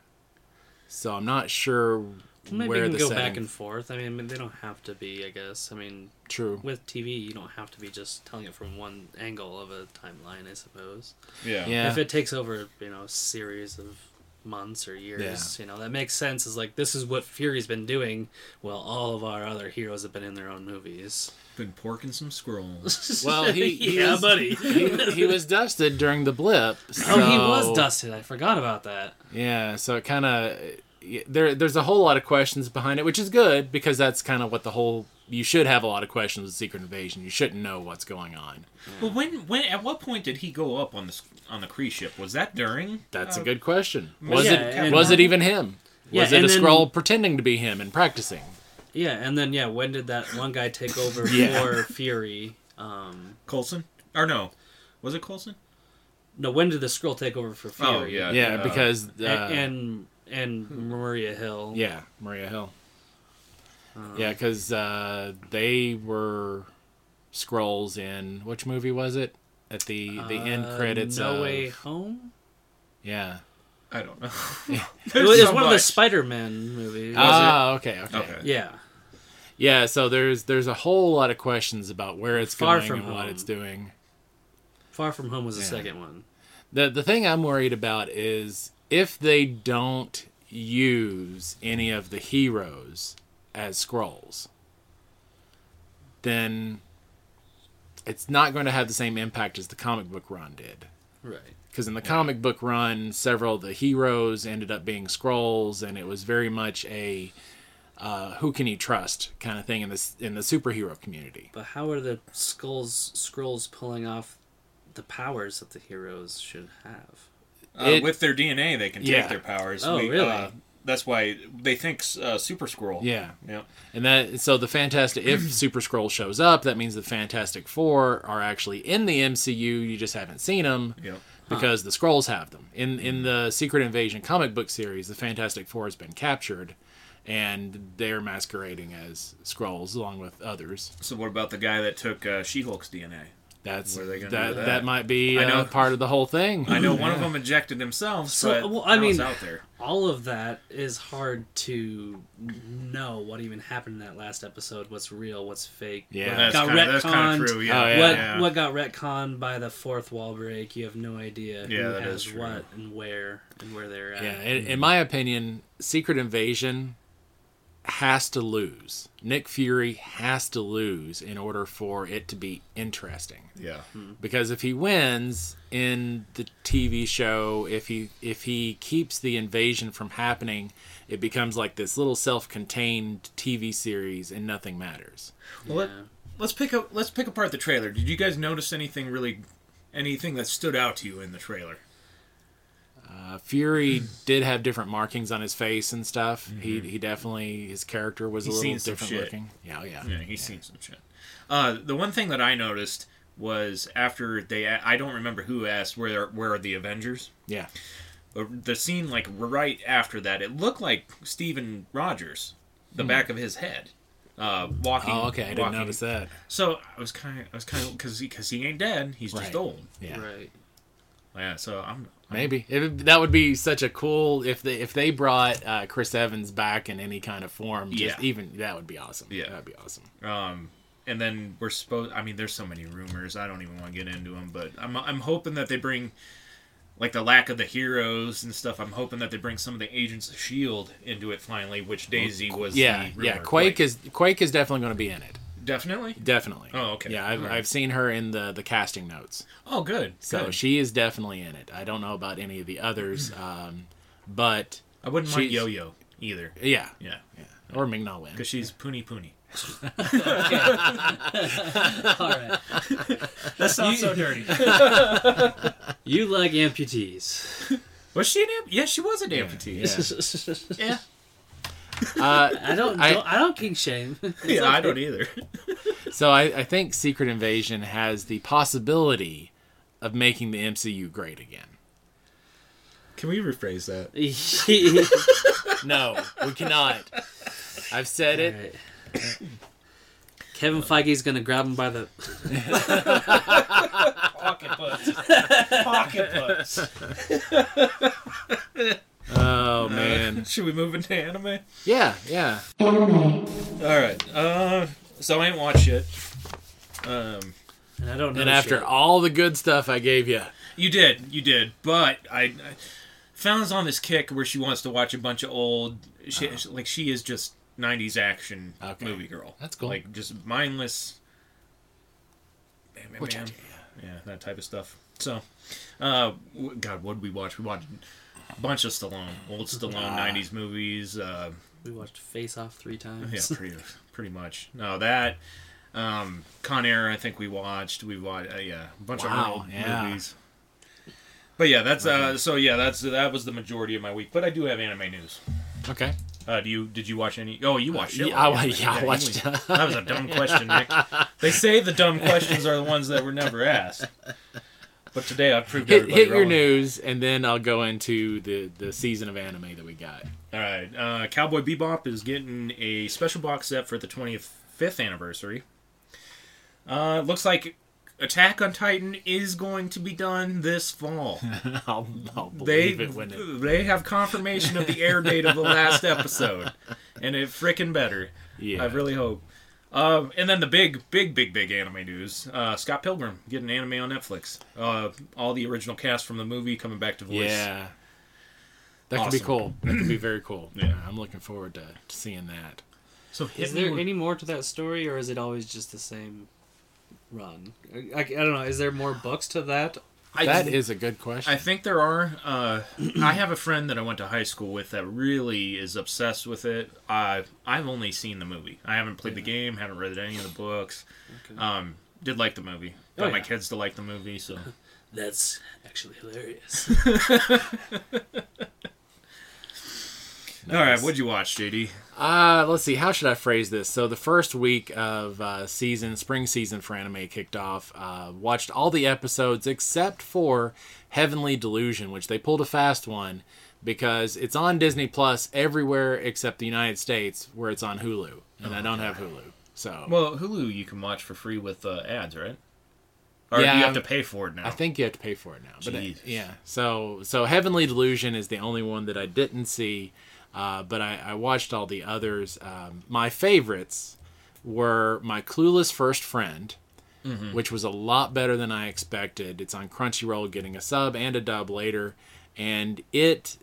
So I'm not sure... Maybe Where you can go setting. back and forth. I mean, they don't have to be, I guess. I mean, true. With T V, you don't have to be just telling it from one angle of a timeline, I suppose. Yeah. yeah. If it takes over, you know, a series of months or years, yeah. you know, that makes sense. It's like, this is what Fury's been doing while all of our other heroes have been in their own movies. Been porking some scrolls. Well, he, he yeah, was, buddy. he, he was dusted during the blip. So... Oh, he was dusted. I forgot about that. Yeah, so it kind of... There, there's a whole lot of questions behind it, which is good, because that's kind of what the whole... You should have a lot of questions with Secret Invasion. You shouldn't know what's going on. Well, when, when, at what point did he go up on the on the Kree ship? Was that during? That's uh, a good question. Was yeah, it? Was it even him? Yeah, was it a Skrull pretending to be him and practicing? Yeah, and then yeah, when did that one guy take over yeah. for Fury? Um, Coulson. Or no, was it Coulson? No, when did the Skrull take over for Fury? Oh, yeah. Yeah, uh, because... Uh, and, and and Maria Hill. Yeah, Maria Hill. Uh, yeah, because uh, they were Skrulls in... Which movie was it? At the, the uh, end credits No of... Way Home? Yeah. I don't know. Yeah. It was so one much. of the Spider-Man movies. Ah, uh, okay, okay, okay. Yeah. Yeah, so there's there's a whole lot of questions about where it's Far going from and home. What it's doing. Far From Home was the yeah. second one. The the thing I'm worried about is if they don't use any of the heroes as Skrulls, then it's not going to have the same impact as the comic book run did. Right. Because in the yeah. comic book run, several of the heroes ended up being Skrulls, and it was very much a... Uh, who can you trust kind of thing in the in the superhero community. But how are the Skrulls Skrulls pulling off the powers that the heroes should have? Uh, it, with their D N A, they can yeah. take their powers. Oh, we, really? Uh, that's why they think uh, Super Skrull. Yeah, yeah. And that so the Fantastic if Super Skrull shows up, that means the Fantastic Four are actually in the M C U. You just haven't seen them. Yep. Because huh. the Skrulls have them in in the Secret Invasion comic book series. The Fantastic Four has been captured. And they're masquerading as Skrulls along with others. So what about the guy that took uh, She-Hulk's D N A? That's that, that? that might be I know, uh, part of the whole thing. I know one yeah. of them injected themselves, so, but well, I mean, out there. All of that is hard to know what even happened in that last episode, what's real, what's fake. Yeah, that's got kinda, retconned, that's kind of true. Yeah. Oh, yeah, what, yeah. what got retconned by the fourth wall break, you have no idea yeah, who that has is true. what and where and where they're at. Yeah, in, in my opinion, Secret Invasion... has to lose. Nick Fury has to lose in order for it to be interesting. Yeah. Hmm. Because if he wins in the T V show, if he if he keeps the invasion from happening, it becomes like this little self-contained T V series and nothing matters. Well, yeah. let, let's pick up let's pick apart the trailer. Did you guys notice anything really anything that stood out to you in the trailer? Uh, Fury did have different markings on his face and stuff. Mm-hmm. He he definitely, his character was He's a little different shit. looking. Yeah, oh yeah. Yeah, he's yeah. seen some shit. Uh, the one thing that I noticed was after they, I don't remember who asked, where, where are the Avengers? Yeah. The scene, like, right after that, it looked like Steven Rogers, the mm. back of his head, uh, walking. Oh, okay, I walking. didn't notice that. So, I was kind of, I was kind of, because he, he ain't dead, he's right. just old. Yeah. Right. Yeah, so I'm... Maybe it, that would be such a cool if they if they brought uh, Chris Evans back in any kind of form. Just yeah. even that would be awesome. Yeah, that'd be awesome. Um, and then we're supposed. I mean, there's so many rumors. I don't even want to get into them. But I'm I'm hoping that they bring like the lack of the heroes and stuff. I'm hoping that they bring some of the Agents of S H I E L D into it finally, which Daisy was. Yeah, the rumor. yeah. Quake like, is Quake is definitely going to be in it. Definitely? Definitely. Oh, okay. Yeah, I've, right. I've seen her in the, the casting notes. Oh, good. So good. She is definitely in it. I don't know about any of the others, um, but... I wouldn't want Yo-Yo either. Yeah. Yeah. yeah. Or Ming-Na Wen. Because she's Poonie Poonie. All right. That sounds you, so dirty. You like amputees. Was she an amputee? Yeah, she was an yeah. amputee. Yeah. yeah. Uh, I don't, I don't. I don't kink shame. It's yeah, okay. I don't either. So I, I think Secret Invasion has the possibility of making the M C U great again. Can we rephrase that? No, we cannot. I've said All it. Right. Kevin Feige's gonna grab him by the pocket butts. Pocket butts. Oh, man. Uh, should we move into anime? Yeah, yeah. Alright, uh, so I ain't watch shit. Um, and I don't know. And after shit. all the good stuff I gave you. You did, you did. But I, I Fallon's on this kick where she wants to watch a bunch of old, she, oh. like she is just nineties action okay. movie girl. That's cool. Like just mindless, man, man, man. Yeah, that type of stuff. So, uh, God, what did we watch? We watched... bunch of Stallone, old Stallone ah. nineties movies. Uh, we watched Face Off three times. Yeah, pretty, pretty much. No, that um, Con Air. I think we watched. We watched. Uh, yeah, a bunch wow, of old yeah. movies. But yeah, that's uh, so. Yeah, that's that was the majority of my week. But I do have anime news. Okay. Uh, do you did you watch any? Oh, you watched it. Uh, yeah, right? yeah, yeah, I watched. That was a dumb question, Nick. They say the dumb questions are the ones that were never asked. But today I proved everybody wrong. Hit your news, and then I'll go into the, the season of anime that we got. All right, uh, Cowboy Bebop is getting a special box set for the twenty-fifth anniversary. Uh, looks like Attack on Titan is going to be done this fall. I'll, I'll believe they, it when it... They have confirmation of the air date of the last episode. And it frickin' better. Yeah. I really hope. Uh, and then the big, big, big, big anime news. Uh, Scott Pilgrim getting anime on Netflix. Uh, all the original cast from the movie coming back to voice. Yeah. That awesome. Could be cool. That could be very cool. Yeah. Uh, I'm looking forward to, to seeing that. So is there more... any more to that story, or is it always just the same... run? I, I don't know. Is there more books to that? I, that is a good question. I think there are. Uh, I have a friend that I went to high school with that really is obsessed with it. I've, I've only seen the movie. I haven't played yeah. the game, haven't read any of the books. Okay. Um, did like the movie. Got oh, yeah. my kids to like the movie, so... That's actually hilarious. Nice. All right, what'd you watch, J D? Uh, let's see, how should I phrase this? So the first week of uh, season, spring season for anime kicked off. Uh, watched all the episodes except for Heavenly Delusion, which they pulled a fast one because it's on Disney Plus everywhere except the United States, where it's on Hulu, and oh, I don't God. have Hulu. So well, Hulu you can watch for free with uh, ads, right? Or yeah, do you have to pay for it now? I think you have to pay for it now. But I, yeah, so so Heavenly Delusion is the only one that I didn't see. Uh, but I, I watched all the others. Um, my favorites were My Clueless First Friend, mm-hmm. which was a lot better than I expected. It's on Crunchyroll, getting a sub and a dub later. And it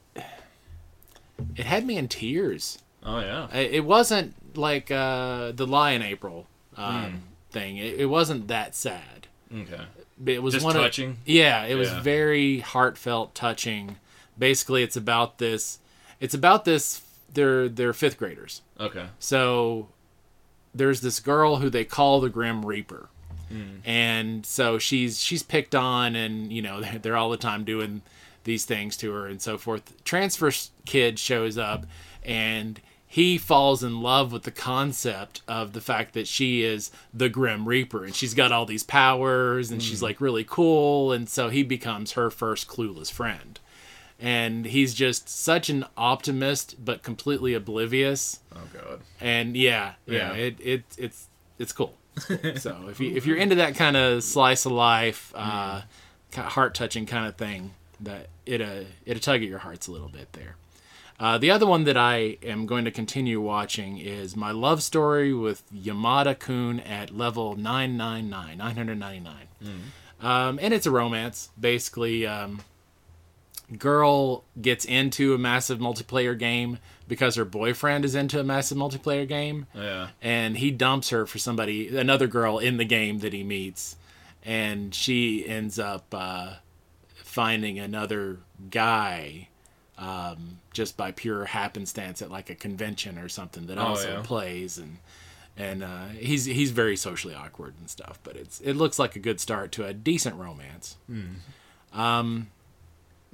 it had me in tears. Oh, yeah. It wasn't like uh, the Lion April um, mm. thing. It, it wasn't that sad. Okay. It was Just one touching? Of, yeah, it yeah. was very heartfelt, touching. Basically, it's about this... It's about this, they're, they're fifth graders. Okay. So there's this girl who they call the Grim Reaper. Mm. And so she's she's picked on, and, you know, they're all the time doing these things to her and so forth. Transfer kid shows up, and he falls in love with the concept of the fact that she is the Grim Reaper. And she's got all these powers, and mm. she's, like, really cool. And so he becomes her first clueless friend. And he's just such an optimist, but completely oblivious. Oh God! And yeah, yeah, yeah. it it it's it's cool. It's cool. So if you if you're into that kind of slice of life, uh, kind of heart touching kind of thing, that it uh it tug at your hearts a little bit there. Uh, the other one that I am going to continue watching is My Love Story with Yamada-kun at level nine ninety-nine, nine ninety-nine. Mm. Um, and it's a romance, basically. Um, girl gets into a massive multiplayer game because her boyfriend is into a massive multiplayer game. Yeah. And he dumps her for somebody, another girl in the game that he meets. And she ends up uh, finding another guy um, just by pure happenstance at like a convention or something that also oh, yeah. plays. And and uh, he's he's very socially awkward and stuff. But it's it looks like a good start to a decent romance. Mm. Um.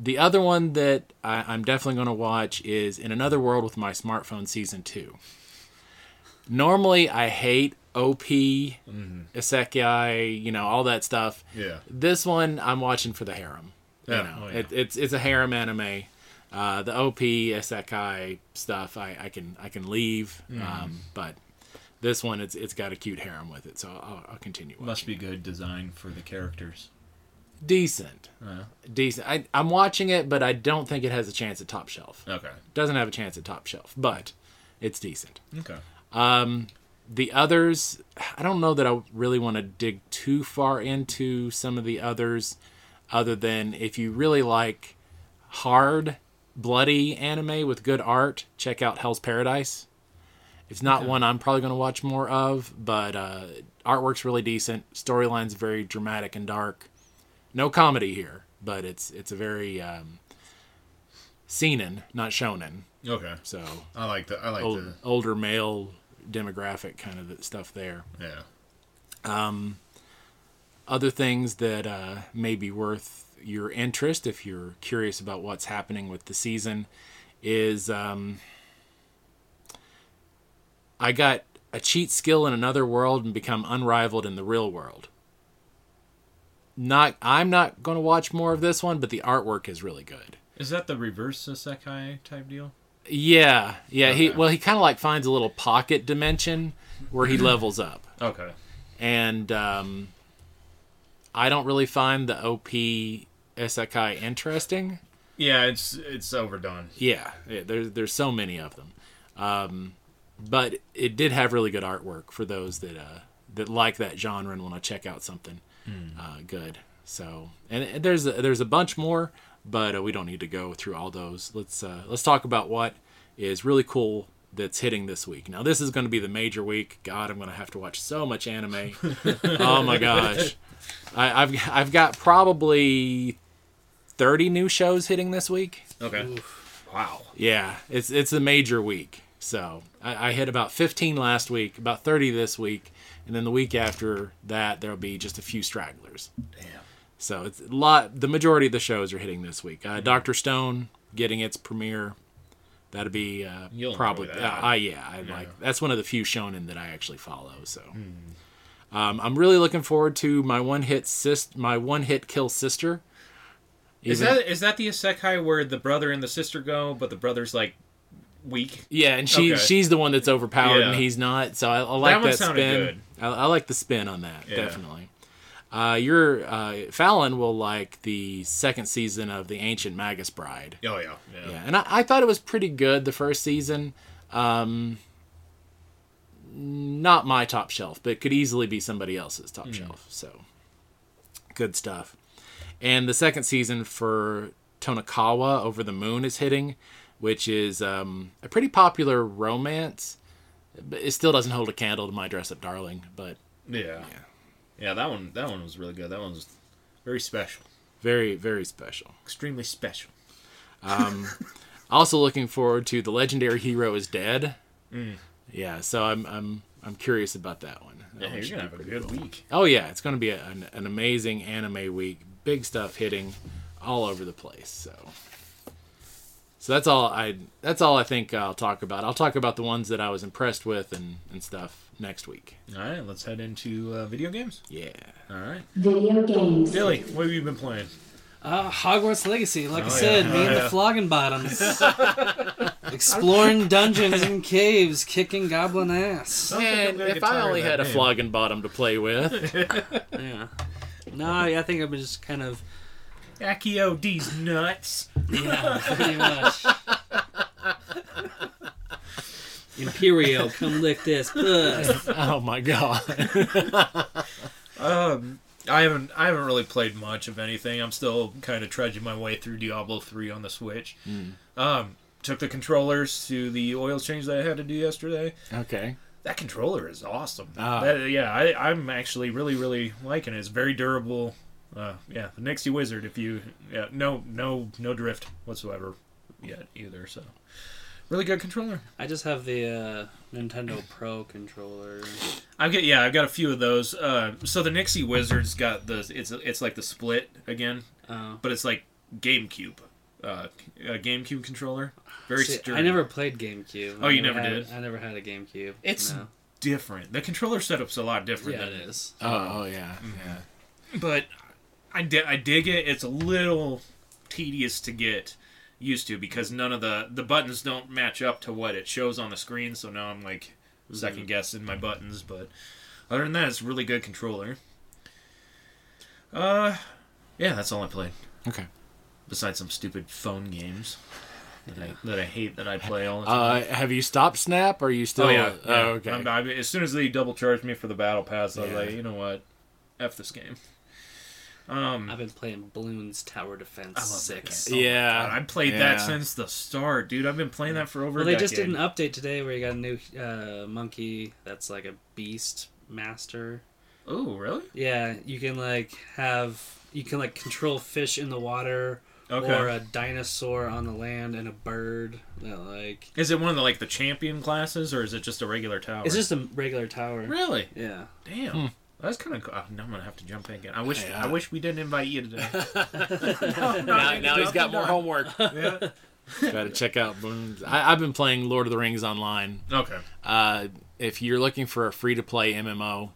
The other one that I, I'm definitely going to watch is In Another World with My Smartphone Season two. Normally, I hate O P, mm-hmm. Isekai, you know, all that stuff. Yeah. This one, I'm watching for the harem. Yeah. You know, oh, yeah. it, it's it's a harem anime. Uh, the O P, Isekai stuff, I, I can I can leave. Mm. Um, but this one, it's it's got a cute harem with it, so I'll, I'll continue watching. Must be good design for the characters. Decent. Uh-huh. Decent. I, I'm watching it, but I don't think it has a chance at top shelf. Okay. Doesn't have a chance at top shelf, but it's decent. Okay. Um, the others, I don't know that I really want to dig too far into some of the others, other than if you really like hard, bloody anime with good art, check out Hell's Paradise. It's not okay. one I'm probably going to watch more of, but uh, artwork's really decent. Storyline's very dramatic and dark. No comedy here, but it's it's a very um, seinen, not shonen. Okay. So I like the I like old, the older male demographic kind of stuff there. Yeah. Um, other things that uh, may be worth your interest if you're curious about what's happening with the season is um, I got a cheat skill in another world and become unrivaled in the real world. Not, I'm not going to watch more of this one, but the artwork is really good. Is that the reverse Sekai type deal? Yeah, yeah. Okay. He well, he kind of like finds a little pocket dimension where he levels up. Okay. And um, I don't really find the O P Sekai interesting. Yeah, it's it's overdone. Yeah, yeah there's there's so many of them, um, but it did have really good artwork for those that uh, that like that genre and want to check out something. Uh, good. So, and there's a, there's a bunch more, but uh, we don't need to go through all those. Let's uh, let's talk about what is really cool that's hitting this week. Now, this is going to be the major week. God, I'm going to have to watch so much anime. Oh my gosh, I, I've I've got probably thirty new shows hitting this week. Okay. Oof. Wow. Yeah, it's it's a major week. So I, I hit about fifteen last week, about thirty this week. And then the week after that, there'll be just a few stragglers. Damn. So it's a lot. The majority of the shows are hitting this week. Uh, Doctor Stone getting its premiere. That'll be uh, probably. That. Uh, I, yeah, I yeah. like. That's one of the few shonen that I actually follow. So mm. um, I'm really looking forward to my one hit sis, my one hit kill sister. Even, is that is that the isekai where the brother and the sister go, but the brother's like. Weak. Yeah, and she okay. she's the one that's overpowered, yeah. and he's not. So I, I like that, that spin. Good. I, I like the spin on that, yeah. definitely. Uh, your uh, Fallon will like the second season of The Ancient Magus Bride. Oh yeah, yeah. yeah. And I, I thought it was pretty good the first season. Um, not my top shelf, but it could easily be somebody else's top mm. shelf. So good stuff. And the second season for Tonikawa Over the Moon is hitting. Which is um, a pretty popular romance. It still doesn't hold a candle to My Dress Up Darling, but yeah, yeah, yeah that one that one was really good. That one was very special, very very special, extremely special. Um, also looking forward to The Legendary Hero Is Dead. Mm. Yeah, so I'm I'm I'm curious about that one. That yeah, one you're gonna have a good cool. week. Oh yeah, it's gonna be a, an, an amazing anime week. Big stuff hitting all over the place. So. So that's all I. That's all I think I'll talk about. I'll talk about the ones that I was impressed with and, and stuff next week. All right, let's head into uh, video games. Yeah. All right. Video games. Billy, what have you been playing? Uh, Hogwarts Legacy. Like oh, I said, yeah. me oh, and yeah. the Floggenbottoms. Exploring dungeons and caves, kicking goblin ass. And if I only had a Floggenbottom to play with. yeah. No, I think I've been just kind of. Akio D's nuts. Yeah, pretty much. Imperial, come lick this. Ugh. Oh my god. um, I haven't, I haven't really played much of anything. I'm still kind of trudging my way through Diablo three on the Switch. Mm. Um, took the controllers to the oil change that I had to do yesterday. Okay. That controller is awesome. Oh. That, yeah, I, I'm actually really, really liking it. It's very durable. Uh, yeah, the Nixie Wizard. If you, yeah, no, no, no drift whatsoever, yet either. So, really good controller. I just have the uh, Nintendo Pro controller. I get, yeah, I've got a few of those. Uh, so the Nixie Wizard's got the, it's, it's like the Split again, oh. but it's like GameCube, uh, a GameCube controller. Very. See, I never played GameCube. Oh, I you never had, did. I never had a GameCube. It's no. different. The controller setup's a lot different yeah, than it is. Oh, um, oh yeah, mm-hmm. yeah. But. I, di- I dig it. It's a little tedious to get used to because none of the, the buttons don't match up to what it shows on the screen. So now I'm like second guessing my buttons. But other than that, it's a really good controller. Uh, yeah, that's all I played. Okay. Besides some stupid phone games that I that I hate that I play all the time. Uh, have you stopped Snap? Or are you still? Oh yeah. yeah. Oh, okay. I'm, I, as soon as they double charged me for the battle pass, I was yeah. like, you know what, F this game. Um, I've been playing Balloons Tower Defense I love six. That game. Oh yeah, God, I played yeah. that since the start, dude. I've been playing that for over. Well, a they decade. Just did an update today where you got a new uh, monkey that's like a beast master. Oh, really? Yeah, you can like have you can like control fish in the water. Okay. Or a dinosaur on the land and a bird. That, like, is it one of the like the champion classes or is it just a regular tower? It's just a regular tower. Really? Yeah. Damn. Hmm. That's kind of cool. Oh, now I'm going to have to jump in again. I wish yeah. I wish we didn't invite you today. no, no, now now he's got more on. homework. yeah. Got to check out Balloons. I, I've been playing Lord of the Rings online. Okay. Uh, if you're looking for a free-to-play M M O,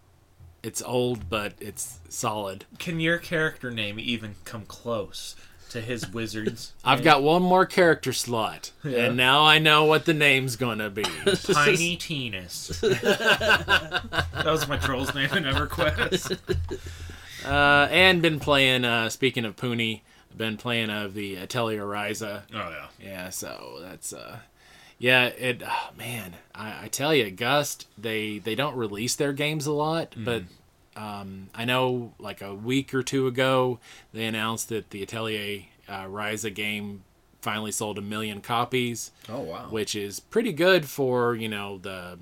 it's old, but it's solid. Can your character name even come close to his wizard's name? I've got one more character slot, yeah. and now I know what the name's going to be. Tiny Teenus. That was my troll's name in EverQuest. Uh, and been playing, uh, speaking of Poonie, been playing of the Atelier Ryza. Oh, yeah. Yeah, so that's... Uh, yeah, it oh, man, I, I tell you, Gust, they, they don't release their games a lot, mm-hmm. but um, I know like a week or two ago, they announced that the Atelier uh, Ryza game finally sold a million copies. Oh, wow. Which is pretty good for, you know, the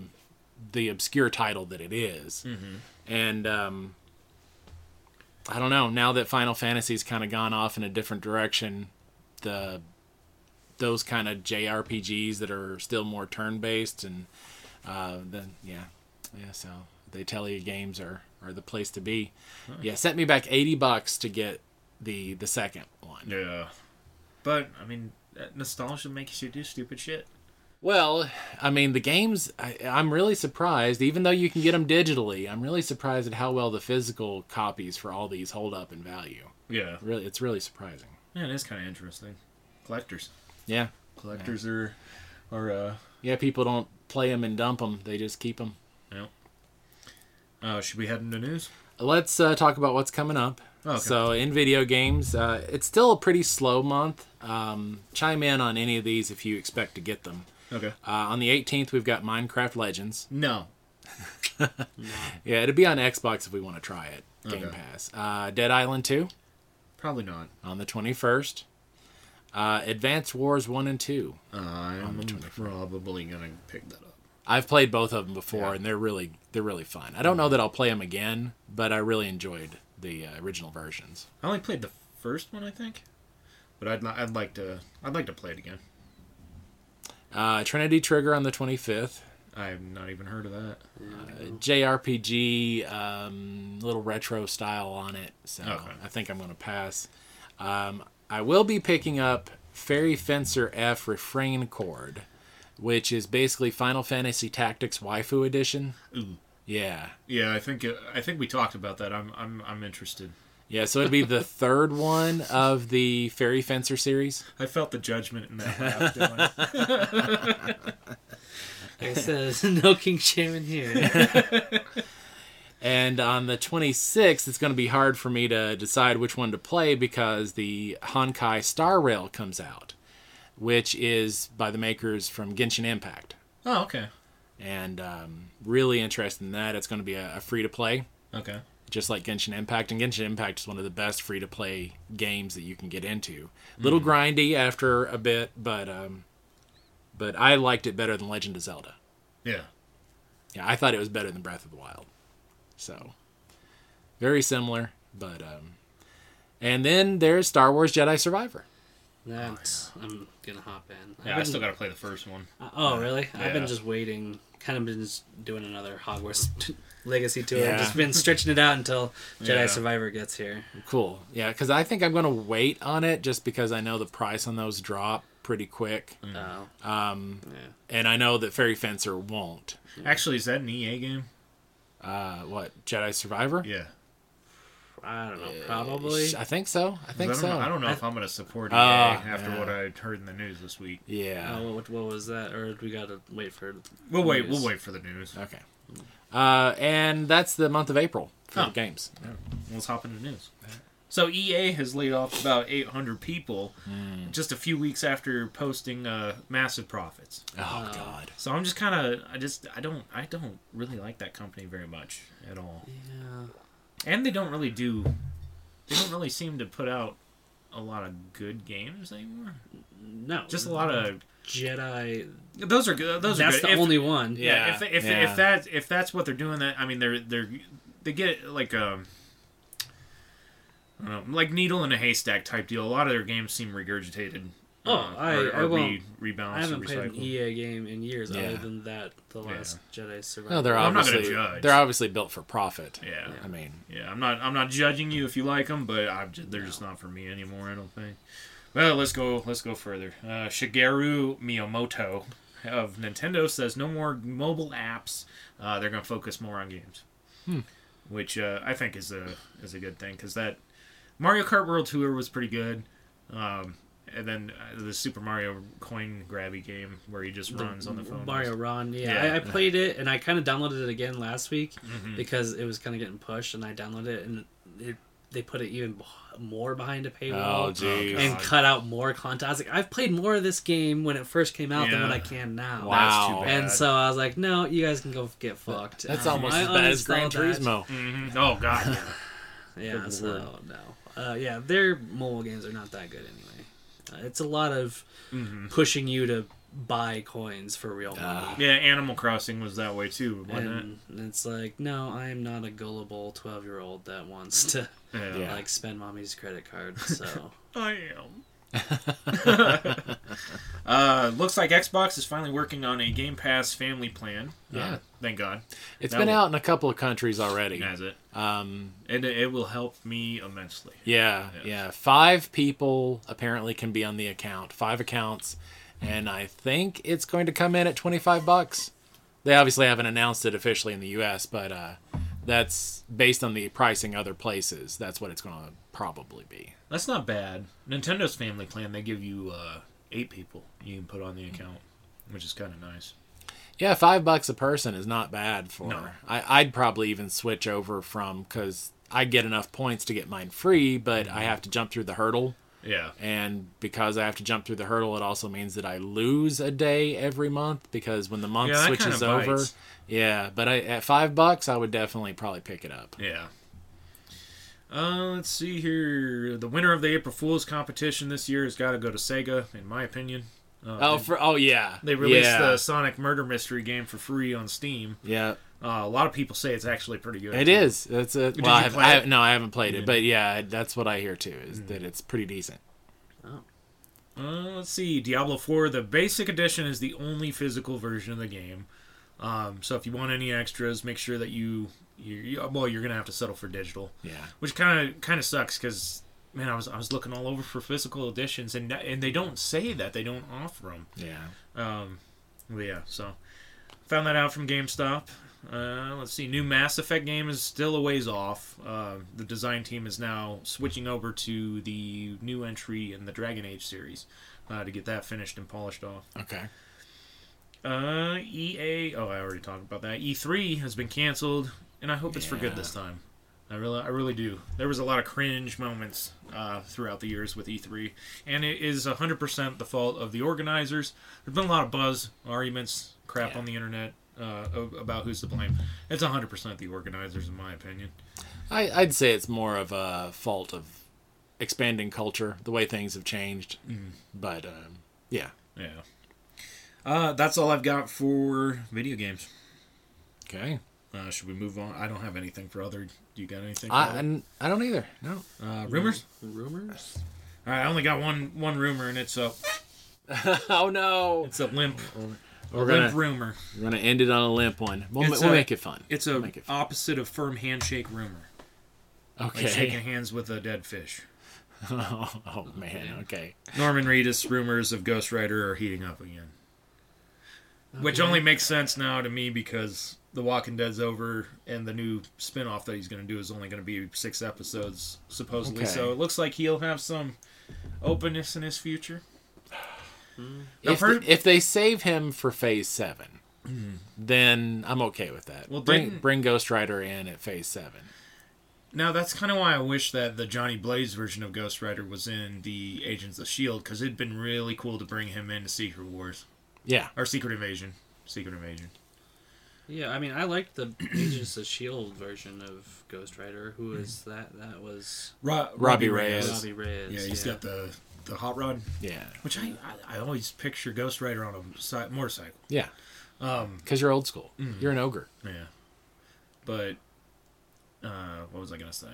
the obscure title that it is. Mm-hmm. And um, I don't know, now that Final Fantasy's kind of gone off in a different direction, the... those kind of J R P Gs that are still more turn-based and uh, then yeah yeah so the Atelier games are, are the place to be. Nice. Yeah, sent me back eighty bucks to get the the second one. Yeah, but I mean that nostalgia makes you do stupid shit. Well, I mean, the games, I, I'm really surprised, even though you can get them digitally, I'm really surprised at how well the physical copies for all these hold up in value. Yeah, really, it's really surprising. Yeah, it is kind of interesting. Collectors. Yeah, collectors yeah. are, are uh, yeah. People don't play them and dump them; they just keep them. Yeah. Uh, should we head into news? Let's uh, talk about what's coming up. Oh, okay. So, in video games, uh, it's still a pretty slow month. Um, chime in on any of these if you expect to get them. Okay. Uh, on the eighteenth, we've got Minecraft Legends. No. no. Yeah, it'd be on Xbox if we want to try it. Game okay. Pass. Uh, Dead Island two. Probably not. On the twenty-first. Uh, Advanced Wars one and two. Uh, I'm probably going to pick that up. I've played both of them before, yeah. and they're really they're really fun. I don't know that I'll play them again, but I really enjoyed the uh, original versions. I only played the first one, I think, but I'd I'd like to I'd like to play it again. Uh, Trinity Trigger on the twenty-fifth. I've not even heard of that. Uh, J R P G, um, little retro style on it, so okay. I think I'm going to pass. Um, I will be picking up Fairy Fencer F Refrain Chord, which is basically Final Fantasy Tactics Waifu Edition. Ooh. Yeah. Yeah, I think I think we talked about that. I'm I'm I'm interested. Yeah, so it'd be the third one of the Fairy Fencer series. I felt the judgment in that. It says no king shaming here. And on the twenty-sixth, it's going to be hard for me to decide which one to play because the Honkai Star Rail comes out, which is by the makers from Genshin Impact. Oh, okay. And um, really interested in that. It's going to be a, a free-to-play. Okay. Just like Genshin Impact. And Genshin Impact is one of the best free-to-play games that you can get into. Mm. Little grindy after a bit, but um, but I liked it better than Legend of Zelda. Yeah. Yeah, I thought it was better than Breath of the Wild. So, very similar, but, um, and then there's Star Wars Jedi Survivor. That's, I'm gonna hop in. Yeah, been, I still gotta play the first one. Uh, oh, really? Yeah. I've been just waiting, kind of been just doing another Hogwarts Legacy tour. Yeah. I've just been stretching it out until Jedi yeah. Survivor gets here. Cool. Yeah, because I think I'm gonna wait on it just because I know the price on those drop pretty quick. Mm. Oh. Um, yeah. And I know that Fairy Fencer won't. Actually, is that an E A game? Uh, what, Jedi Survivor? Yeah. I don't know, probably. I think so. I think I so. Know, I don't know I th- if I'm going to support E A uh, after yeah. what I heard in the news this week. Yeah. Uh, what, what was that? Or we got to wait for We'll wait. News. We'll wait for the news. Okay. Uh, and that's the month of April for oh. the games. Yeah. Let's hop into the news. So E A has laid off about eight hundred people mm. just a few weeks after posting uh, massive profits. Oh uh, God! So I'm just kind of I just I don't I don't really like that company very much at all. Yeah. And they don't really do they don't really seem to put out a lot of good games anymore. No. Just a lot of Jedi. Those are good. Those that's are good. the if, only one. Yeah. yeah. If if, yeah. if if that if that's what they're doing, that I mean they're they're they get like um. Uh, like needle in a haystack type deal. A lot of their games seem regurgitated. Oh, uh, I, or, or I won't. Re, rebalanced I haven't played an E A game in years. Yeah. Other than that, the last yeah. Jedi Survivor. No, they're well, obviously I'm not gonna judge. They're obviously built for profit. Yeah, I mean, yeah, I'm not I'm not judging you if you like them, but I'm just, they're no. just not for me anymore. I don't think. Well, let's go let's go further. Uh, Shigeru Miyamoto of Nintendo says no more mobile apps. Uh, they're going to focus more on games, hmm. which uh, I think is a is a good thing, because that Mario Kart World Tour was pretty good. Um, and then the Super Mario coin grabby game where he just runs the, on the phone. Mario Run, yeah. yeah. I, I played it, and I kind of downloaded it again last week mm-hmm. because it was kind of getting pushed, and I downloaded it, and it, they put it even more behind a paywall oh, geez. and cut out more content. I was like, I've played more of this game when it first came out yeah. than what I can now. Wow. That's too bad. And so I was like, no, you guys can go get fucked. That's um, almost I as bad as Gran Turismo. Mm-hmm. Oh, God. yeah, Good so, word. no. Uh, yeah, their mobile games are not that good anyway. It's a lot of mm-hmm. pushing you to buy coins for real money. Uh, yeah, Animal Crossing was that way too, wasn't and it? It's like, no, I am not a gullible twelve-year-old that wants to yeah. Yeah. like spend mommy's credit card. So I am. uh, looks like Xbox is finally working on a Game Pass family plan. Yeah, uh, thank God. It's that been will... out in a couple of countries already. Has it? Um, and it, it will help me immensely. Yeah, yeah, yeah. Five people apparently can be on the account. Five accounts, and I think it's going to come in at twenty-five bucks. They obviously haven't announced it officially in the U S, but uh, that's based on the pricing other places. That's what it's going to probably be. That's not bad. Nintendo's family plan, they give you uh, eight people you can put on the account, which is kind of nice. Yeah, five bucks a person is not bad for... No. I, I'd probably even switch over from... Because I get enough points to get mine free, but mm-hmm. I have to jump through the hurdle. Yeah. And because I have to jump through the hurdle, it also means that I lose a day every month, because when the month yeah, switches over... Bites. Yeah, but I, at five bucks, I would definitely probably pick it up. Yeah. Uh, let's see here. The winner of the April Fool's competition this year has got to go to Sega, in my opinion. Uh, oh, for oh yeah. They released yeah. the Sonic Murder Mystery game for free on Steam. Yeah. Uh, a lot of people say it's actually pretty good. It too. is. That's a. Did well, I, have, I have, no, I haven't played yeah. it, but yeah, that's what I hear too. Is mm. that it's pretty decent. Oh. Uh, let's see. Diablo four, the basic edition, is the only physical version of the game. Um, so if you want any extras, make sure that you. You, you, well, you're gonna have to settle for digital, yeah. Which kind of kind of sucks, because man, I was I was looking all over for physical editions, and and they don't say that, they don't offer them. Yeah. Um. But yeah. So found that out from GameStop. Uh, let's see. New Mass Effect game is still a ways off. Uh, the design team is now switching over to the new entry in the Dragon Age series uh, to get that finished and polished off. Okay. Uh, E A. Oh, I already talked about that. E three has been canceled. And I hope it's yeah. for good this time. I really, I really do. There was a lot of cringe moments uh, throughout the years with E three, and it is one hundred percent the fault of the organizers. There's been a lot of buzz, arguments, crap yeah. on the internet uh, about who's to blame. It's one hundred percent the organizers, in my opinion. I, I'd say it's more of a fault of expanding culture, the way things have changed. Mm. But um, yeah, yeah. Uh, that's all I've got for video games. Okay. Uh, should we move on? I don't have anything for other. You got anything? I I, I don't either. No. Uh, rumors? Rumors? All right, I only got one one rumor, and it's a... oh, no. It's a limp. We're a gonna, limp rumor. We're going to end it on a limp one. We'll, ma- a, we'll make it fun. It's we'll a it fun. opposite of firm handshake rumor. Okay. Like shaking hands with a dead fish. oh, oh, man. Okay. Norman Reedus rumors of Ghost Rider are heating up again. Okay. Which only makes sense now to me, because... The Walking Dead's over, and the new spinoff that he's going to do is only going to be six episodes, supposedly. Okay. So it looks like he'll have some openness in his future. Mm. If, per- the, if they save him for Phase seven, mm. then I'm okay with that. Well, bring bring Ghost Rider in at Phase seven. Now, that's kind of why I wish that the Johnny Blaze version of Ghost Rider was in the Agents of S H I E L D, because it'd been really cool to bring him into Secret Wars. Yeah. Or Secret Invasion. Secret Invasion. Yeah, I mean, I liked the Agents of S H I E L D version of Ghost Rider. Who was that? That was... Ro- Robbie Reyes. Robbie Reyes. Yeah, he's yeah. got the, the hot rod. Yeah. Which I, I always picture Ghost Rider on a si- motorcycle. Yeah. Because um, you're old school. Mm-hmm. You're an ogre. Yeah. But, uh, what was I going to say?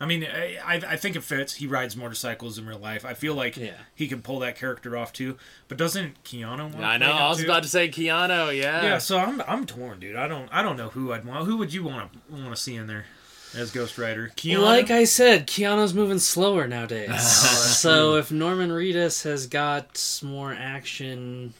I mean, I, I I think it fits. He rides motorcycles in real life. I feel like yeah. he can pull that character off too. But doesn't Keanu want to? I know. I was too? about to say Keanu. Yeah. Yeah. So I'm I'm torn, dude. I don't I don't know who I'd want. Who would you want to want to see in there as Ghost Rider? Keanu. Like I said, Keanu's moving slower nowadays. so if Norman Reedus has got more action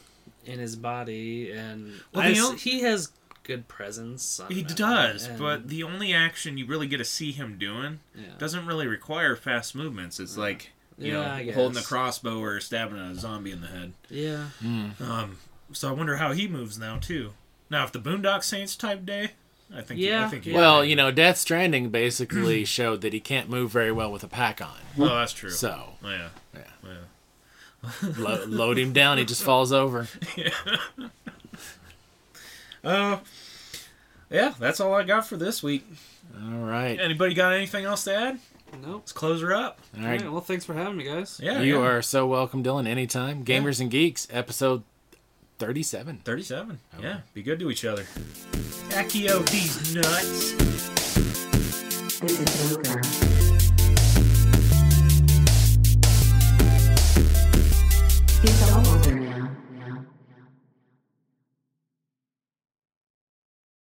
in his body, and well, I, only, he has good presence. He know, does, and, but the only action you really get to see him doing yeah. doesn't really require fast movements. It's yeah. like you yeah, know holding a crossbow or stabbing a zombie in the head. Yeah. Mm. Um. So I wonder how he moves now too. Now, if the Boondock Saints type day, I think. Yeah. He, I think he well, you know, Death Stranding basically showed that he can't move very well with a pack on. Oh, that's true. So. Oh, yeah. Yeah. Yeah. Lo- load him down, he just falls over. Yeah. Uh, yeah, that's all I got for this week. All right. Anybody got anything else to add? Nope. Let's close her up. All right. All right, well, thanks for having me, guys. Yeah. You yeah. are so welcome, Dylan, anytime. Gamers yeah. and Geeks, episode thirty-seven. thirty-seven. Okay. Yeah. Be good to each other. Accio these nuts. This is